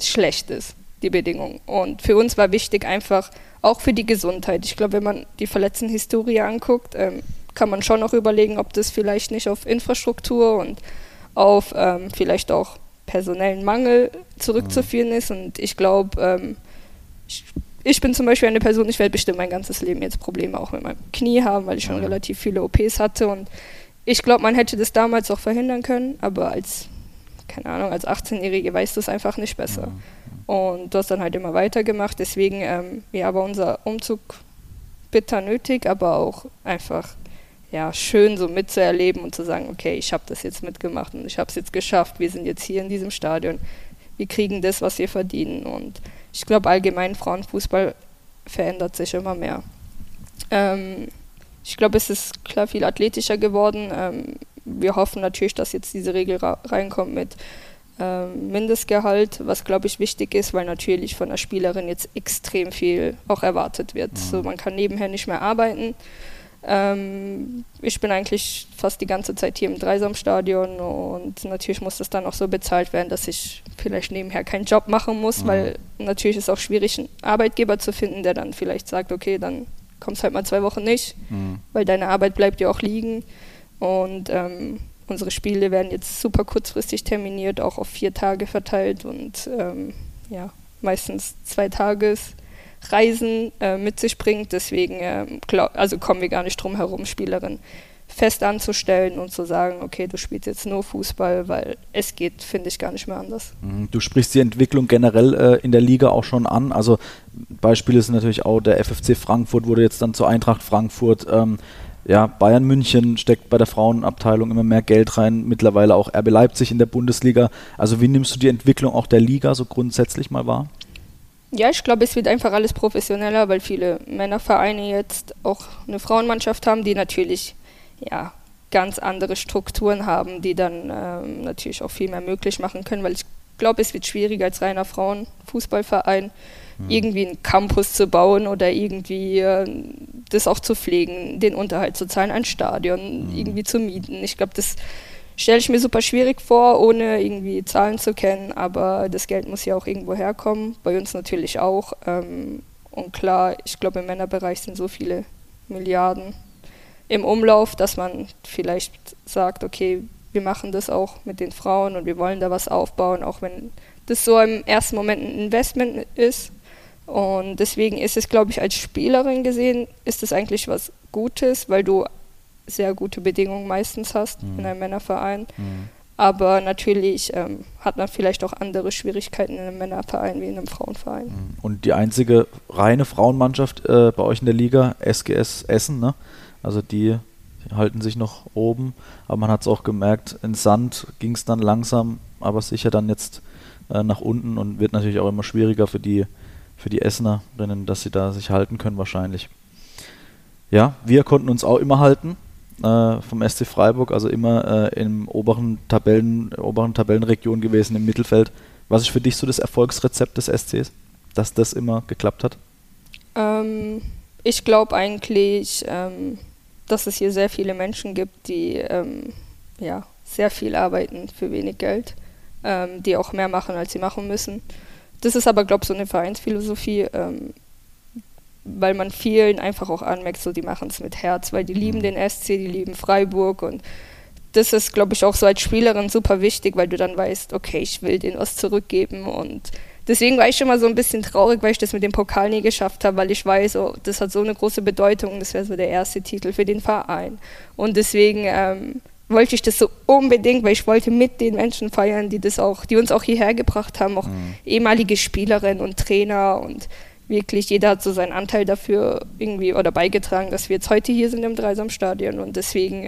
schlecht ist, die Bedingungen. Und für uns war wichtig einfach, auch für die Gesundheit. Ich glaube, wenn man die Verletztenhistorie anguckt, kann man schon noch überlegen, ob das vielleicht nicht auf Infrastruktur und auf vielleicht auch personellen Mangel zurückzuführen ist. Und ich glaube, ich bin zum Beispiel eine Person, ich werde bestimmt mein ganzes Leben jetzt Probleme auch mit meinem Knie haben, weil ich schon relativ viele OPs hatte und ich glaube, man hätte das damals auch verhindern können, aber als 18-Jährige weiß das einfach nicht besser. Und du hast dann halt immer weitergemacht, deswegen war unser Umzug bitter nötig, aber auch einfach schön so mitzuerleben und zu sagen, okay, ich habe das jetzt mitgemacht und ich habe es jetzt geschafft, wir sind jetzt hier in diesem Stadion, wir kriegen das, was wir verdienen und ich glaube, allgemein Frauenfußball verändert sich immer mehr. Ich glaube, es ist klar viel athletischer geworden. Wir hoffen natürlich, dass jetzt diese Regel reinkommt mit Mindestgehalt, was, glaube ich, wichtig ist, weil natürlich von der Spielerin jetzt extrem viel auch erwartet wird. So, man kann nebenher nicht mehr arbeiten. Ich bin eigentlich fast die ganze Zeit hier im Dreisamstadion und natürlich muss das dann auch so bezahlt werden, dass ich vielleicht nebenher keinen Job machen muss, weil natürlich ist es auch schwierig, einen Arbeitgeber zu finden, der dann vielleicht sagt, okay, dann kommst halt mal 2 Wochen nicht, weil deine Arbeit bleibt ja auch liegen und unsere Spiele werden jetzt super kurzfristig terminiert, auch auf 4 Tage verteilt und meistens 2 Tages Reisen mit sich bringt, deswegen kommen wir gar nicht drum herum, Spielerinnen fest anzustellen und zu sagen, okay, du spielst jetzt nur Fußball, weil es geht, finde ich, gar nicht mehr anders. Du sprichst die Entwicklung generell in der Liga auch schon an, also Beispiele sind natürlich auch, der FFC Frankfurt wurde jetzt dann zu Eintracht Frankfurt, Bayern München steckt bei der Frauenabteilung immer mehr Geld rein, mittlerweile auch RB Leipzig in der Bundesliga, also wie nimmst du die Entwicklung auch der Liga so grundsätzlich mal wahr? Ja, ich glaube, es wird einfach alles professioneller, weil viele Männervereine jetzt auch eine Frauenmannschaft haben, die natürlich ganz andere Strukturen haben, die dann natürlich auch viel mehr möglich machen können, weil ich glaube, es wird schwieriger als reiner Frauenfußballverein irgendwie einen Campus zu bauen oder irgendwie das auch zu pflegen, den Unterhalt zu zahlen, ein Stadion irgendwie zu mieten. Ich glaube, das stelle ich mir super schwierig vor, ohne irgendwie Zahlen zu kennen, aber das Geld muss ja auch irgendwo herkommen, bei uns natürlich auch. Und klar, ich glaube, im Männerbereich sind so viele Milliarden im Umlauf, dass man vielleicht sagt, okay, wir machen das auch mit den Frauen und wir wollen da was aufbauen, auch wenn das so im ersten Moment ein Investment ist. Und deswegen ist es, glaube ich, als Spielerin gesehen, ist es eigentlich was Gutes, weil du sehr gute Bedingungen meistens hast in einem Männerverein. Aber natürlich hat man vielleicht auch andere Schwierigkeiten in einem Männerverein wie in einem Frauenverein. Und die einzige reine Frauenmannschaft bei euch in der Liga, SGS Essen, ne? Also die halten sich noch oben, aber man hat es auch gemerkt, in Sand ging es dann langsam, aber sicher dann jetzt nach unten und wird natürlich auch immer schwieriger für die Essenerinnen, dass sie da sich halten können wahrscheinlich. Ja, wir konnten uns auch immer halten. Vom SC Freiburg, also immer in der oberen Tabellenregion gewesen, im Mittelfeld. Was ist für dich so das Erfolgsrezept des SCs, dass das immer geklappt hat? Ich glaube eigentlich, dass es hier sehr viele Menschen gibt, die sehr viel arbeiten für wenig Geld, die auch mehr machen, als sie machen müssen. Das ist aber, glaube ich, so eine Vereinsphilosophie, weil man vielen einfach auch anmerkt, so die machen es mit Herz, weil die lieben den SC, die lieben Freiburg und das ist, glaube ich, auch so als Spielerin super wichtig, weil du dann weißt, okay, ich will denen was zurückgeben und deswegen war ich schon mal so ein bisschen traurig, weil ich das mit dem Pokal nie geschafft habe, weil ich weiß, oh, das hat so eine große Bedeutung, das wäre so der erste Titel für den Verein und deswegen wollte ich das so unbedingt, weil ich wollte mit den Menschen feiern, die uns auch hierher gebracht haben, auch ehemalige Spielerinnen und Trainer und wirklich, jeder hat so seinen Anteil dafür irgendwie oder beigetragen, dass wir jetzt heute hier sind im Dreisamstadion und deswegen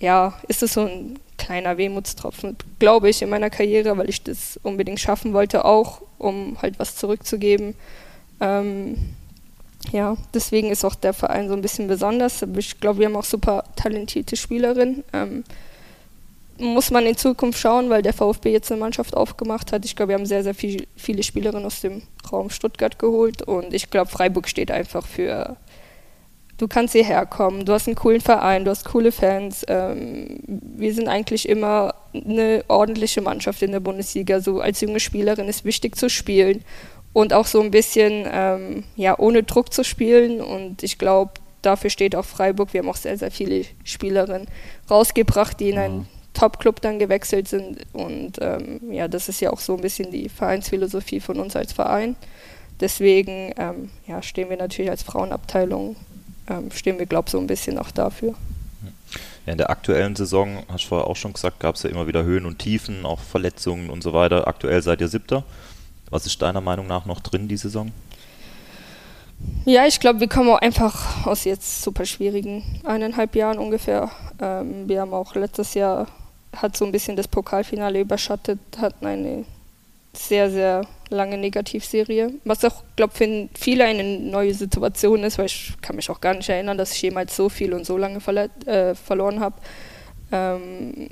ja, ist es so ein kleiner Wehmutstropfen, glaube ich, in meiner Karriere, weil ich das unbedingt schaffen wollte auch, um halt was zurückzugeben. Ja, deswegen ist auch der Verein so ein bisschen besonders. Ich glaube, wir haben auch super talentierte Spielerinnen. Muss man in Zukunft schauen, weil der VfB jetzt eine Mannschaft aufgemacht hat. Ich glaube, wir haben sehr, sehr viele Spielerinnen aus dem Raum Stuttgart geholt und ich glaube, Freiburg steht einfach für, du kannst hierher kommen, du hast einen coolen Verein, du hast coole Fans. Wir sind eigentlich immer eine ordentliche Mannschaft in der Bundesliga. So als junge Spielerin ist wichtig zu spielen und auch so ein bisschen ohne Druck zu spielen und ich glaube, dafür steht auch Freiburg. Wir haben auch sehr, sehr viele Spielerinnen rausgebracht, die in einen Top-Club dann gewechselt sind und das ist ja auch so ein bisschen die Vereinsphilosophie von uns als Verein. Deswegen stehen wir natürlich als Frauenabteilung, stehen wir, glaube ich, so ein bisschen auch dafür. Ja, in der aktuellen Saison, hast du vorher auch schon gesagt, gab es ja immer wieder Höhen und Tiefen, auch Verletzungen und so weiter. Aktuell seid ihr Siebter. Was ist deiner Meinung nach noch drin, die Saison? Ja, ich glaube, wir kommen auch einfach aus jetzt super schwierigen 1,5 Jahren ungefähr. Wir haben auch letztes Jahr, hat so ein bisschen das Pokalfinale überschattet, hatten eine sehr, sehr lange Negativserie, was auch, glaube ich, für viele eine neue Situation ist, weil ich kann mich auch gar nicht erinnern, dass ich jemals so viel und so lange verloren habe.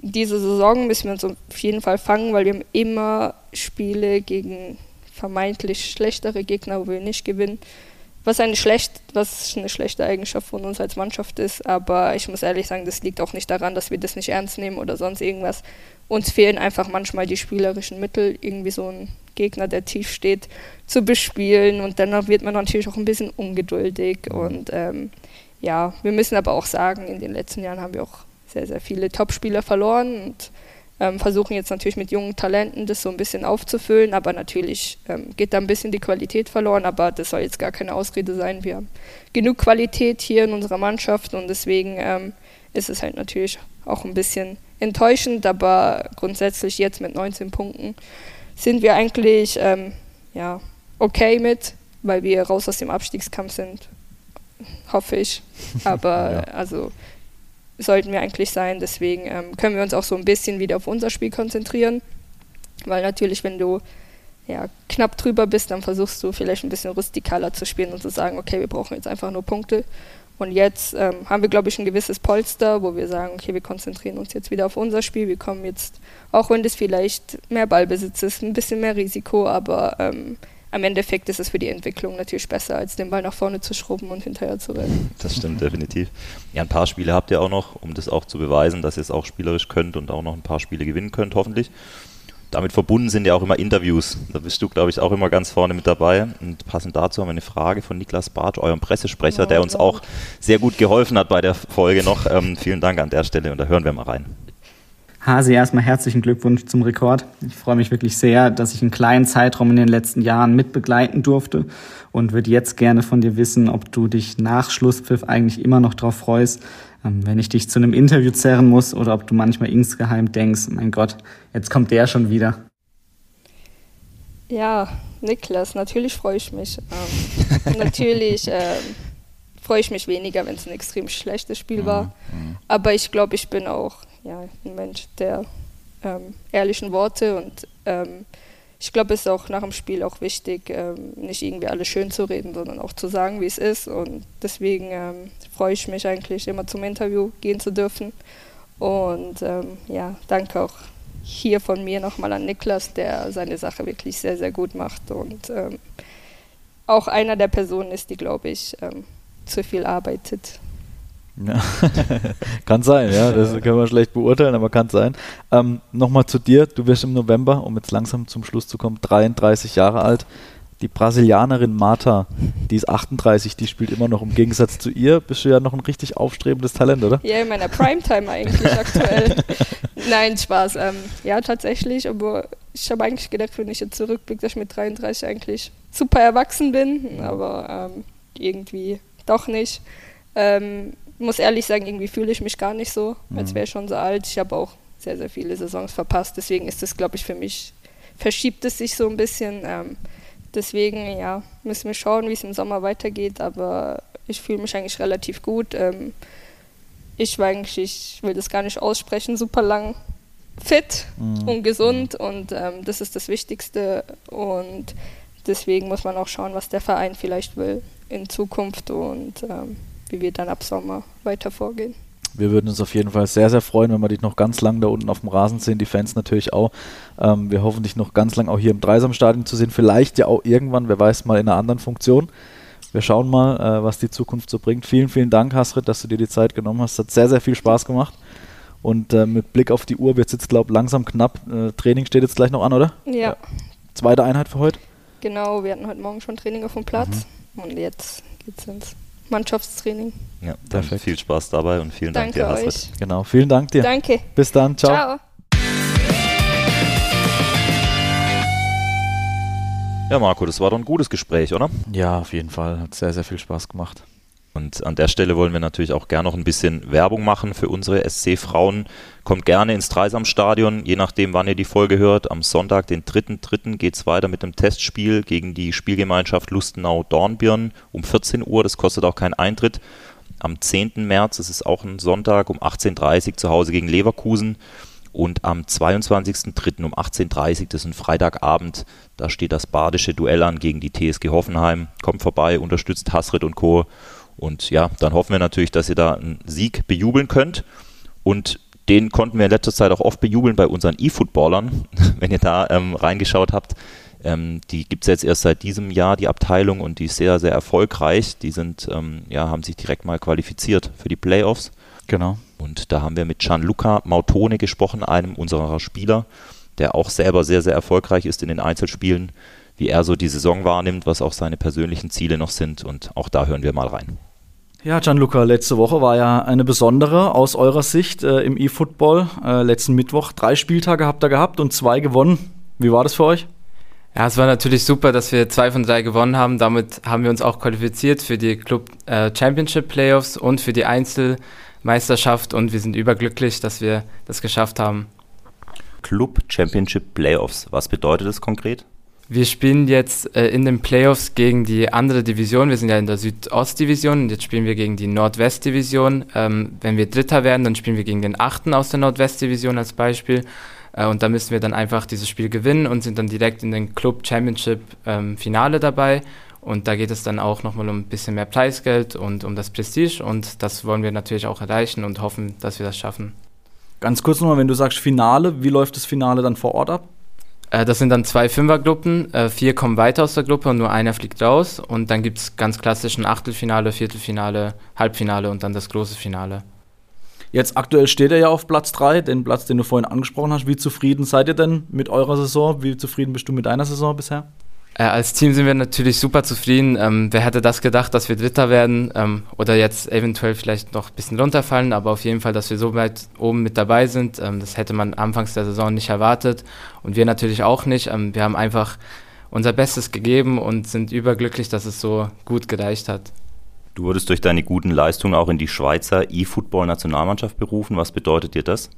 Diese Saison müssen wir uns auf jeden Fall fangen, weil wir haben immer Spiele gegen vermeintlich schlechtere Gegner, wo wir nicht gewinnen. Was eine schlechte Eigenschaft von uns als Mannschaft ist, aber ich muss ehrlich sagen, das liegt auch nicht daran, dass wir das nicht ernst nehmen oder sonst irgendwas. Uns fehlen einfach manchmal die spielerischen Mittel, irgendwie so einen Gegner, der tief steht, zu bespielen und dann wird man natürlich auch ein bisschen ungeduldig und wir müssen aber auch sagen, in den letzten Jahren haben wir auch sehr, sehr viele Top-Spieler verloren und versuchen jetzt natürlich mit jungen Talenten das so ein bisschen aufzufüllen, aber natürlich geht da ein bisschen die Qualität verloren, aber das soll jetzt gar keine Ausrede sein. Wir haben genug Qualität hier in unserer Mannschaft und deswegen ist es halt natürlich auch ein bisschen enttäuschend, aber grundsätzlich jetzt mit 19 Punkten sind wir eigentlich okay mit, weil wir raus aus dem Abstiegskampf sind, hoffe ich, aber sollten wir eigentlich sein, deswegen können wir uns auch so ein bisschen wieder auf unser Spiel konzentrieren, weil natürlich, wenn du knapp drüber bist, dann versuchst du vielleicht ein bisschen rustikaler zu spielen und zu sagen, okay, wir brauchen jetzt einfach nur Punkte und jetzt haben wir, glaube ich, ein gewisses Polster, wo wir sagen, okay, wir konzentrieren uns jetzt wieder auf unser Spiel, wir kommen jetzt, auch wenn es vielleicht mehr Ballbesitz ist, ein bisschen mehr Risiko, aber am Endeffekt ist es für die Entwicklung natürlich besser, als den Ball nach vorne zu schrubben und hinterher zu rennen. Das stimmt, definitiv. Ja, ein paar Spiele habt ihr auch noch, um das auch zu beweisen, dass ihr es auch spielerisch könnt und auch noch ein paar Spiele gewinnen könnt, hoffentlich. Damit verbunden sind ja auch immer Interviews. Da bist du, glaube ich, auch immer ganz vorne mit dabei. Und passend dazu haben wir eine Frage von Niklas Bartsch, eurem Pressesprecher, der uns auch sehr gut geholfen hat bei der Folge noch. Vielen Dank an der Stelle und da hören wir mal rein. Hase, erstmal herzlichen Glückwunsch zum Rekord. Ich freue mich wirklich sehr, dass ich einen kleinen Zeitraum in den letzten Jahren mitbegleiten durfte und würde jetzt gerne von dir wissen, ob du dich nach Schlusspfiff eigentlich immer noch drauf freust, wenn ich dich zu einem Interview zerren muss oder ob du manchmal insgeheim denkst, mein Gott, jetzt kommt der schon wieder. Ja, Niklas, natürlich freue ich mich. Freue ich mich weniger, wenn es ein extrem schlechtes Spiel war. Aber ich glaube, ich bin auch ein Mensch der ehrlichen Worte und ich glaube, es ist auch nach dem Spiel auch wichtig, nicht irgendwie alles schön zu reden, sondern auch zu sagen, wie es ist und deswegen freue ich mich eigentlich immer zum Interview gehen zu dürfen und danke auch hier von mir nochmal an Niklas, der seine Sache wirklich sehr, sehr gut macht und auch einer der Personen ist, die, glaube ich, zu viel arbeitet. Ja. Kann sein, ja, das können wir schlecht beurteilen, aber kann sein. Nochmal zu dir, du wirst im November, um jetzt langsam zum Schluss zu kommen, 33 Jahre alt. Die Brasilianerin Marta, die ist 38, die spielt immer noch. Im Gegensatz zu ihr bist du ja noch ein richtig aufstrebendes Talent, oder? Ja, in meiner Primetime eigentlich aktuell. Nein, Spaß. Tatsächlich, aber ich habe eigentlich gedacht, wenn ich jetzt zurückblicke, dass ich mit 33 eigentlich super erwachsen bin, aber irgendwie doch nicht. Muss ehrlich sagen, irgendwie fühle ich mich gar nicht so, als wäre ich schon so alt. Ich habe auch sehr, sehr viele Saisons verpasst. Deswegen ist das, glaube ich, für mich, verschiebt es sich so ein bisschen. Deswegen, müssen wir schauen, wie es im Sommer weitergeht. Aber ich fühle mich eigentlich relativ gut. ich war eigentlich, ich will das gar nicht aussprechen, super lang fit und gesund und das ist das Wichtigste und deswegen muss man auch schauen, was der Verein vielleicht will in Zukunft und wie wir dann ab Sommer weiter vorgehen. Wir würden uns auf jeden Fall sehr, sehr freuen, wenn wir dich noch ganz lang da unten auf dem Rasen sehen, die Fans natürlich auch. Wir hoffen, dich noch ganz lang auch hier im Dreisamstadion zu sehen, vielleicht ja auch irgendwann, wer weiß, mal in einer anderen Funktion. Wir schauen mal, was die Zukunft so bringt. Vielen, vielen Dank, Hasret, dass du dir die Zeit genommen hast. Hat sehr, sehr viel Spaß gemacht. Und mit Blick auf die Uhr wird es jetzt, glaube ich, langsam knapp. Training steht jetzt gleich noch an, oder? Ja. Zweite Einheit für heute? Genau, wir hatten heute Morgen schon Training auf dem Platz. Und jetzt geht's ins Mannschaftstraining. Ja, dann perfekt. Viel Spaß dabei und vielen Dank dir, Hasret. Genau, vielen Dank dir. Danke. Bis dann, ciao. Ciao. Ja, Marco, das war doch ein gutes Gespräch, oder? Ja, auf jeden Fall. Hat sehr, sehr viel Spaß gemacht. Und an der Stelle wollen wir natürlich auch gerne noch ein bisschen Werbung machen für unsere SC-Frauen. Kommt gerne ins Dreisamstadion, je nachdem, wann ihr die Folge hört. Am Sonntag, den 3.3. geht es weiter mit einem Testspiel gegen die Spielgemeinschaft Lustenau-Dornbirn um 14 Uhr. Das kostet auch keinen Eintritt. Am 10. März, das ist auch ein Sonntag, um 18.30 Uhr zu Hause gegen Leverkusen. Und am 22.03. um 18.30 Uhr, das ist ein Freitagabend, da steht das badische Duell an gegen die TSG Hoffenheim. Kommt vorbei, unterstützt Hasret und Co. Und ja, dann hoffen wir natürlich, dass ihr da einen Sieg bejubeln könnt. Und den konnten wir in letzter Zeit auch oft bejubeln bei unseren E-Footballern, wenn ihr da reingeschaut habt. Die gibt es jetzt erst seit diesem Jahr, die Abteilung, und die ist sehr, sehr erfolgreich. Die sind, haben sich direkt mal qualifiziert für die Playoffs. Genau. Und da haben wir mit Gianluca Mautone gesprochen, einem unserer Spieler, der auch selber sehr, sehr erfolgreich ist in den Einzelspielen, wie er so die Saison wahrnimmt, was auch seine persönlichen Ziele noch sind. Und auch da hören wir mal rein. Ja, Gianluca, letzte Woche war ja eine besondere aus eurer Sicht im E-Football. Letzten Mittwoch 3 Spieltage habt ihr gehabt und 2 gewonnen. Wie war das für euch? Ja, es war natürlich super, dass wir 2 von 3 gewonnen haben. Damit haben wir uns auch qualifiziert für die Club Championship Playoffs und für die Einzelmeisterschaft und wir sind überglücklich, dass wir das geschafft haben. Club Championship Playoffs, was bedeutet das konkret? Wir spielen jetzt in den Playoffs gegen die andere Division. Wir sind ja in der Südostdivision und jetzt spielen wir gegen die Nordwestdivision. Wenn wir Dritter werden, dann spielen wir gegen den 8. aus der Nordwestdivision als Beispiel. Und da müssen wir dann einfach dieses Spiel gewinnen und sind dann direkt in den Club Championship Finale dabei. Und da geht es dann auch nochmal um ein bisschen mehr Preisgeld und um das Prestige. Und das wollen wir natürlich auch erreichen und hoffen, dass wir das schaffen. Ganz kurz nochmal, wenn du sagst Finale, wie läuft das Finale dann vor Ort ab? Das sind dann 2 Fünfergruppen, 4 kommen weiter aus der Gruppe und nur einer fliegt raus. Und dann gibt es ganz klassisch ein Achtelfinale, Viertelfinale, Halbfinale und dann das große Finale. Jetzt aktuell steht ihr ja auf Platz 3, den Platz, den du vorhin angesprochen hast. Wie zufrieden seid ihr denn mit eurer Saison? Wie zufrieden bist du mit deiner Saison bisher? Als Team sind wir natürlich super zufrieden. Wer hätte das gedacht, dass wir Dritter werden oder jetzt eventuell vielleicht noch ein bisschen runterfallen, aber auf jeden Fall, dass wir so weit oben mit dabei sind, das hätte man anfangs der Saison nicht erwartet und wir natürlich auch nicht. Wir haben einfach unser Bestes gegeben und sind überglücklich, dass es so gut gereicht hat. Du wurdest durch deine guten Leistungen auch in die Schweizer E-Football-Nationalmannschaft berufen. Was bedeutet dir das?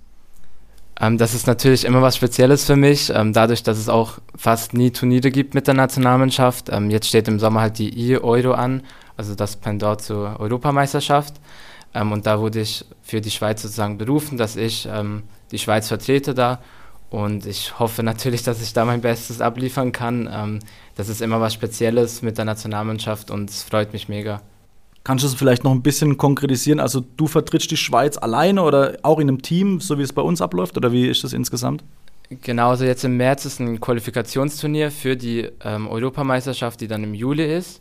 Das ist natürlich immer was Spezielles für mich, dadurch, dass es auch fast nie Turniere gibt mit der Nationalmannschaft. Jetzt steht im Sommer halt die E-Euro an, also das Pendant zur Europameisterschaft. Und da wurde ich für die Schweiz sozusagen berufen, dass ich die Schweiz vertrete da. Und ich hoffe natürlich, dass ich da mein Bestes abliefern kann. Das ist immer was Spezielles mit der Nationalmannschaft und es freut mich mega. Kannst du es vielleicht noch ein bisschen konkretisieren? Also du vertrittst die Schweiz alleine oder auch in einem Team, so wie es bei uns abläuft? Oder wie ist das insgesamt? Genau, also jetzt im März ist ein Qualifikationsturnier für die Europameisterschaft, die dann im Juli ist.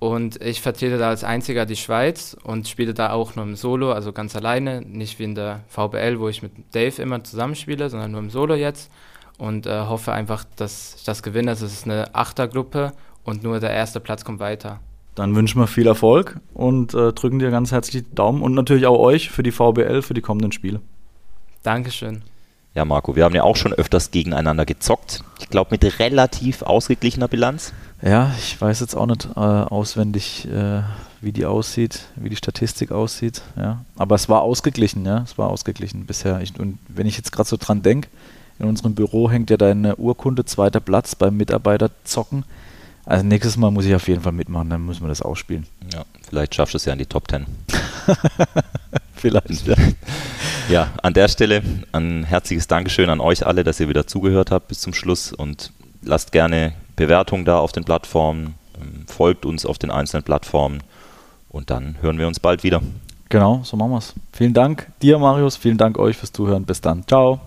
Und ich vertrete da als einziger die Schweiz und spiele da auch nur im Solo, also ganz alleine. Nicht wie in der VBL, wo ich mit Dave immer zusammenspiele, sondern nur im Solo jetzt. Und hoffe einfach, dass ich das gewinne. Also es ist eine 8er-Gruppe und nur der erste Platz kommt weiter. Dann wünschen wir viel Erfolg und drücken dir ganz herzlich die Daumen und natürlich auch euch für die VBL, für die kommenden Spiele. Dankeschön. Ja, Marco, wir haben ja auch schon öfters gegeneinander gezockt. Ich glaube, mit relativ ausgeglichener Bilanz. Ja, ich weiß jetzt auch nicht auswendig, wie die aussieht, wie die Statistik aussieht. Ja. Aber es war ausgeglichen, ja. Es war ausgeglichen bisher. Und wenn ich jetzt gerade so dran denke, in unserem Büro hängt ja deine Urkunde, 2. Platz beim Mitarbeiter zocken. Also nächstes Mal muss ich auf jeden Fall mitmachen, dann müssen wir das ausspielen. Ja, vielleicht schaffst du es ja in die Top 10. Vielleicht, ja. Ja, an der Stelle ein herzliches Dankeschön an euch alle, dass ihr wieder zugehört habt bis zum Schluss und lasst gerne Bewertungen da auf den Plattformen, folgt uns auf den einzelnen Plattformen und dann hören wir uns bald wieder. Genau, so machen wir es. Vielen Dank dir, Marius, vielen Dank euch fürs Zuhören. Bis dann. Ciao.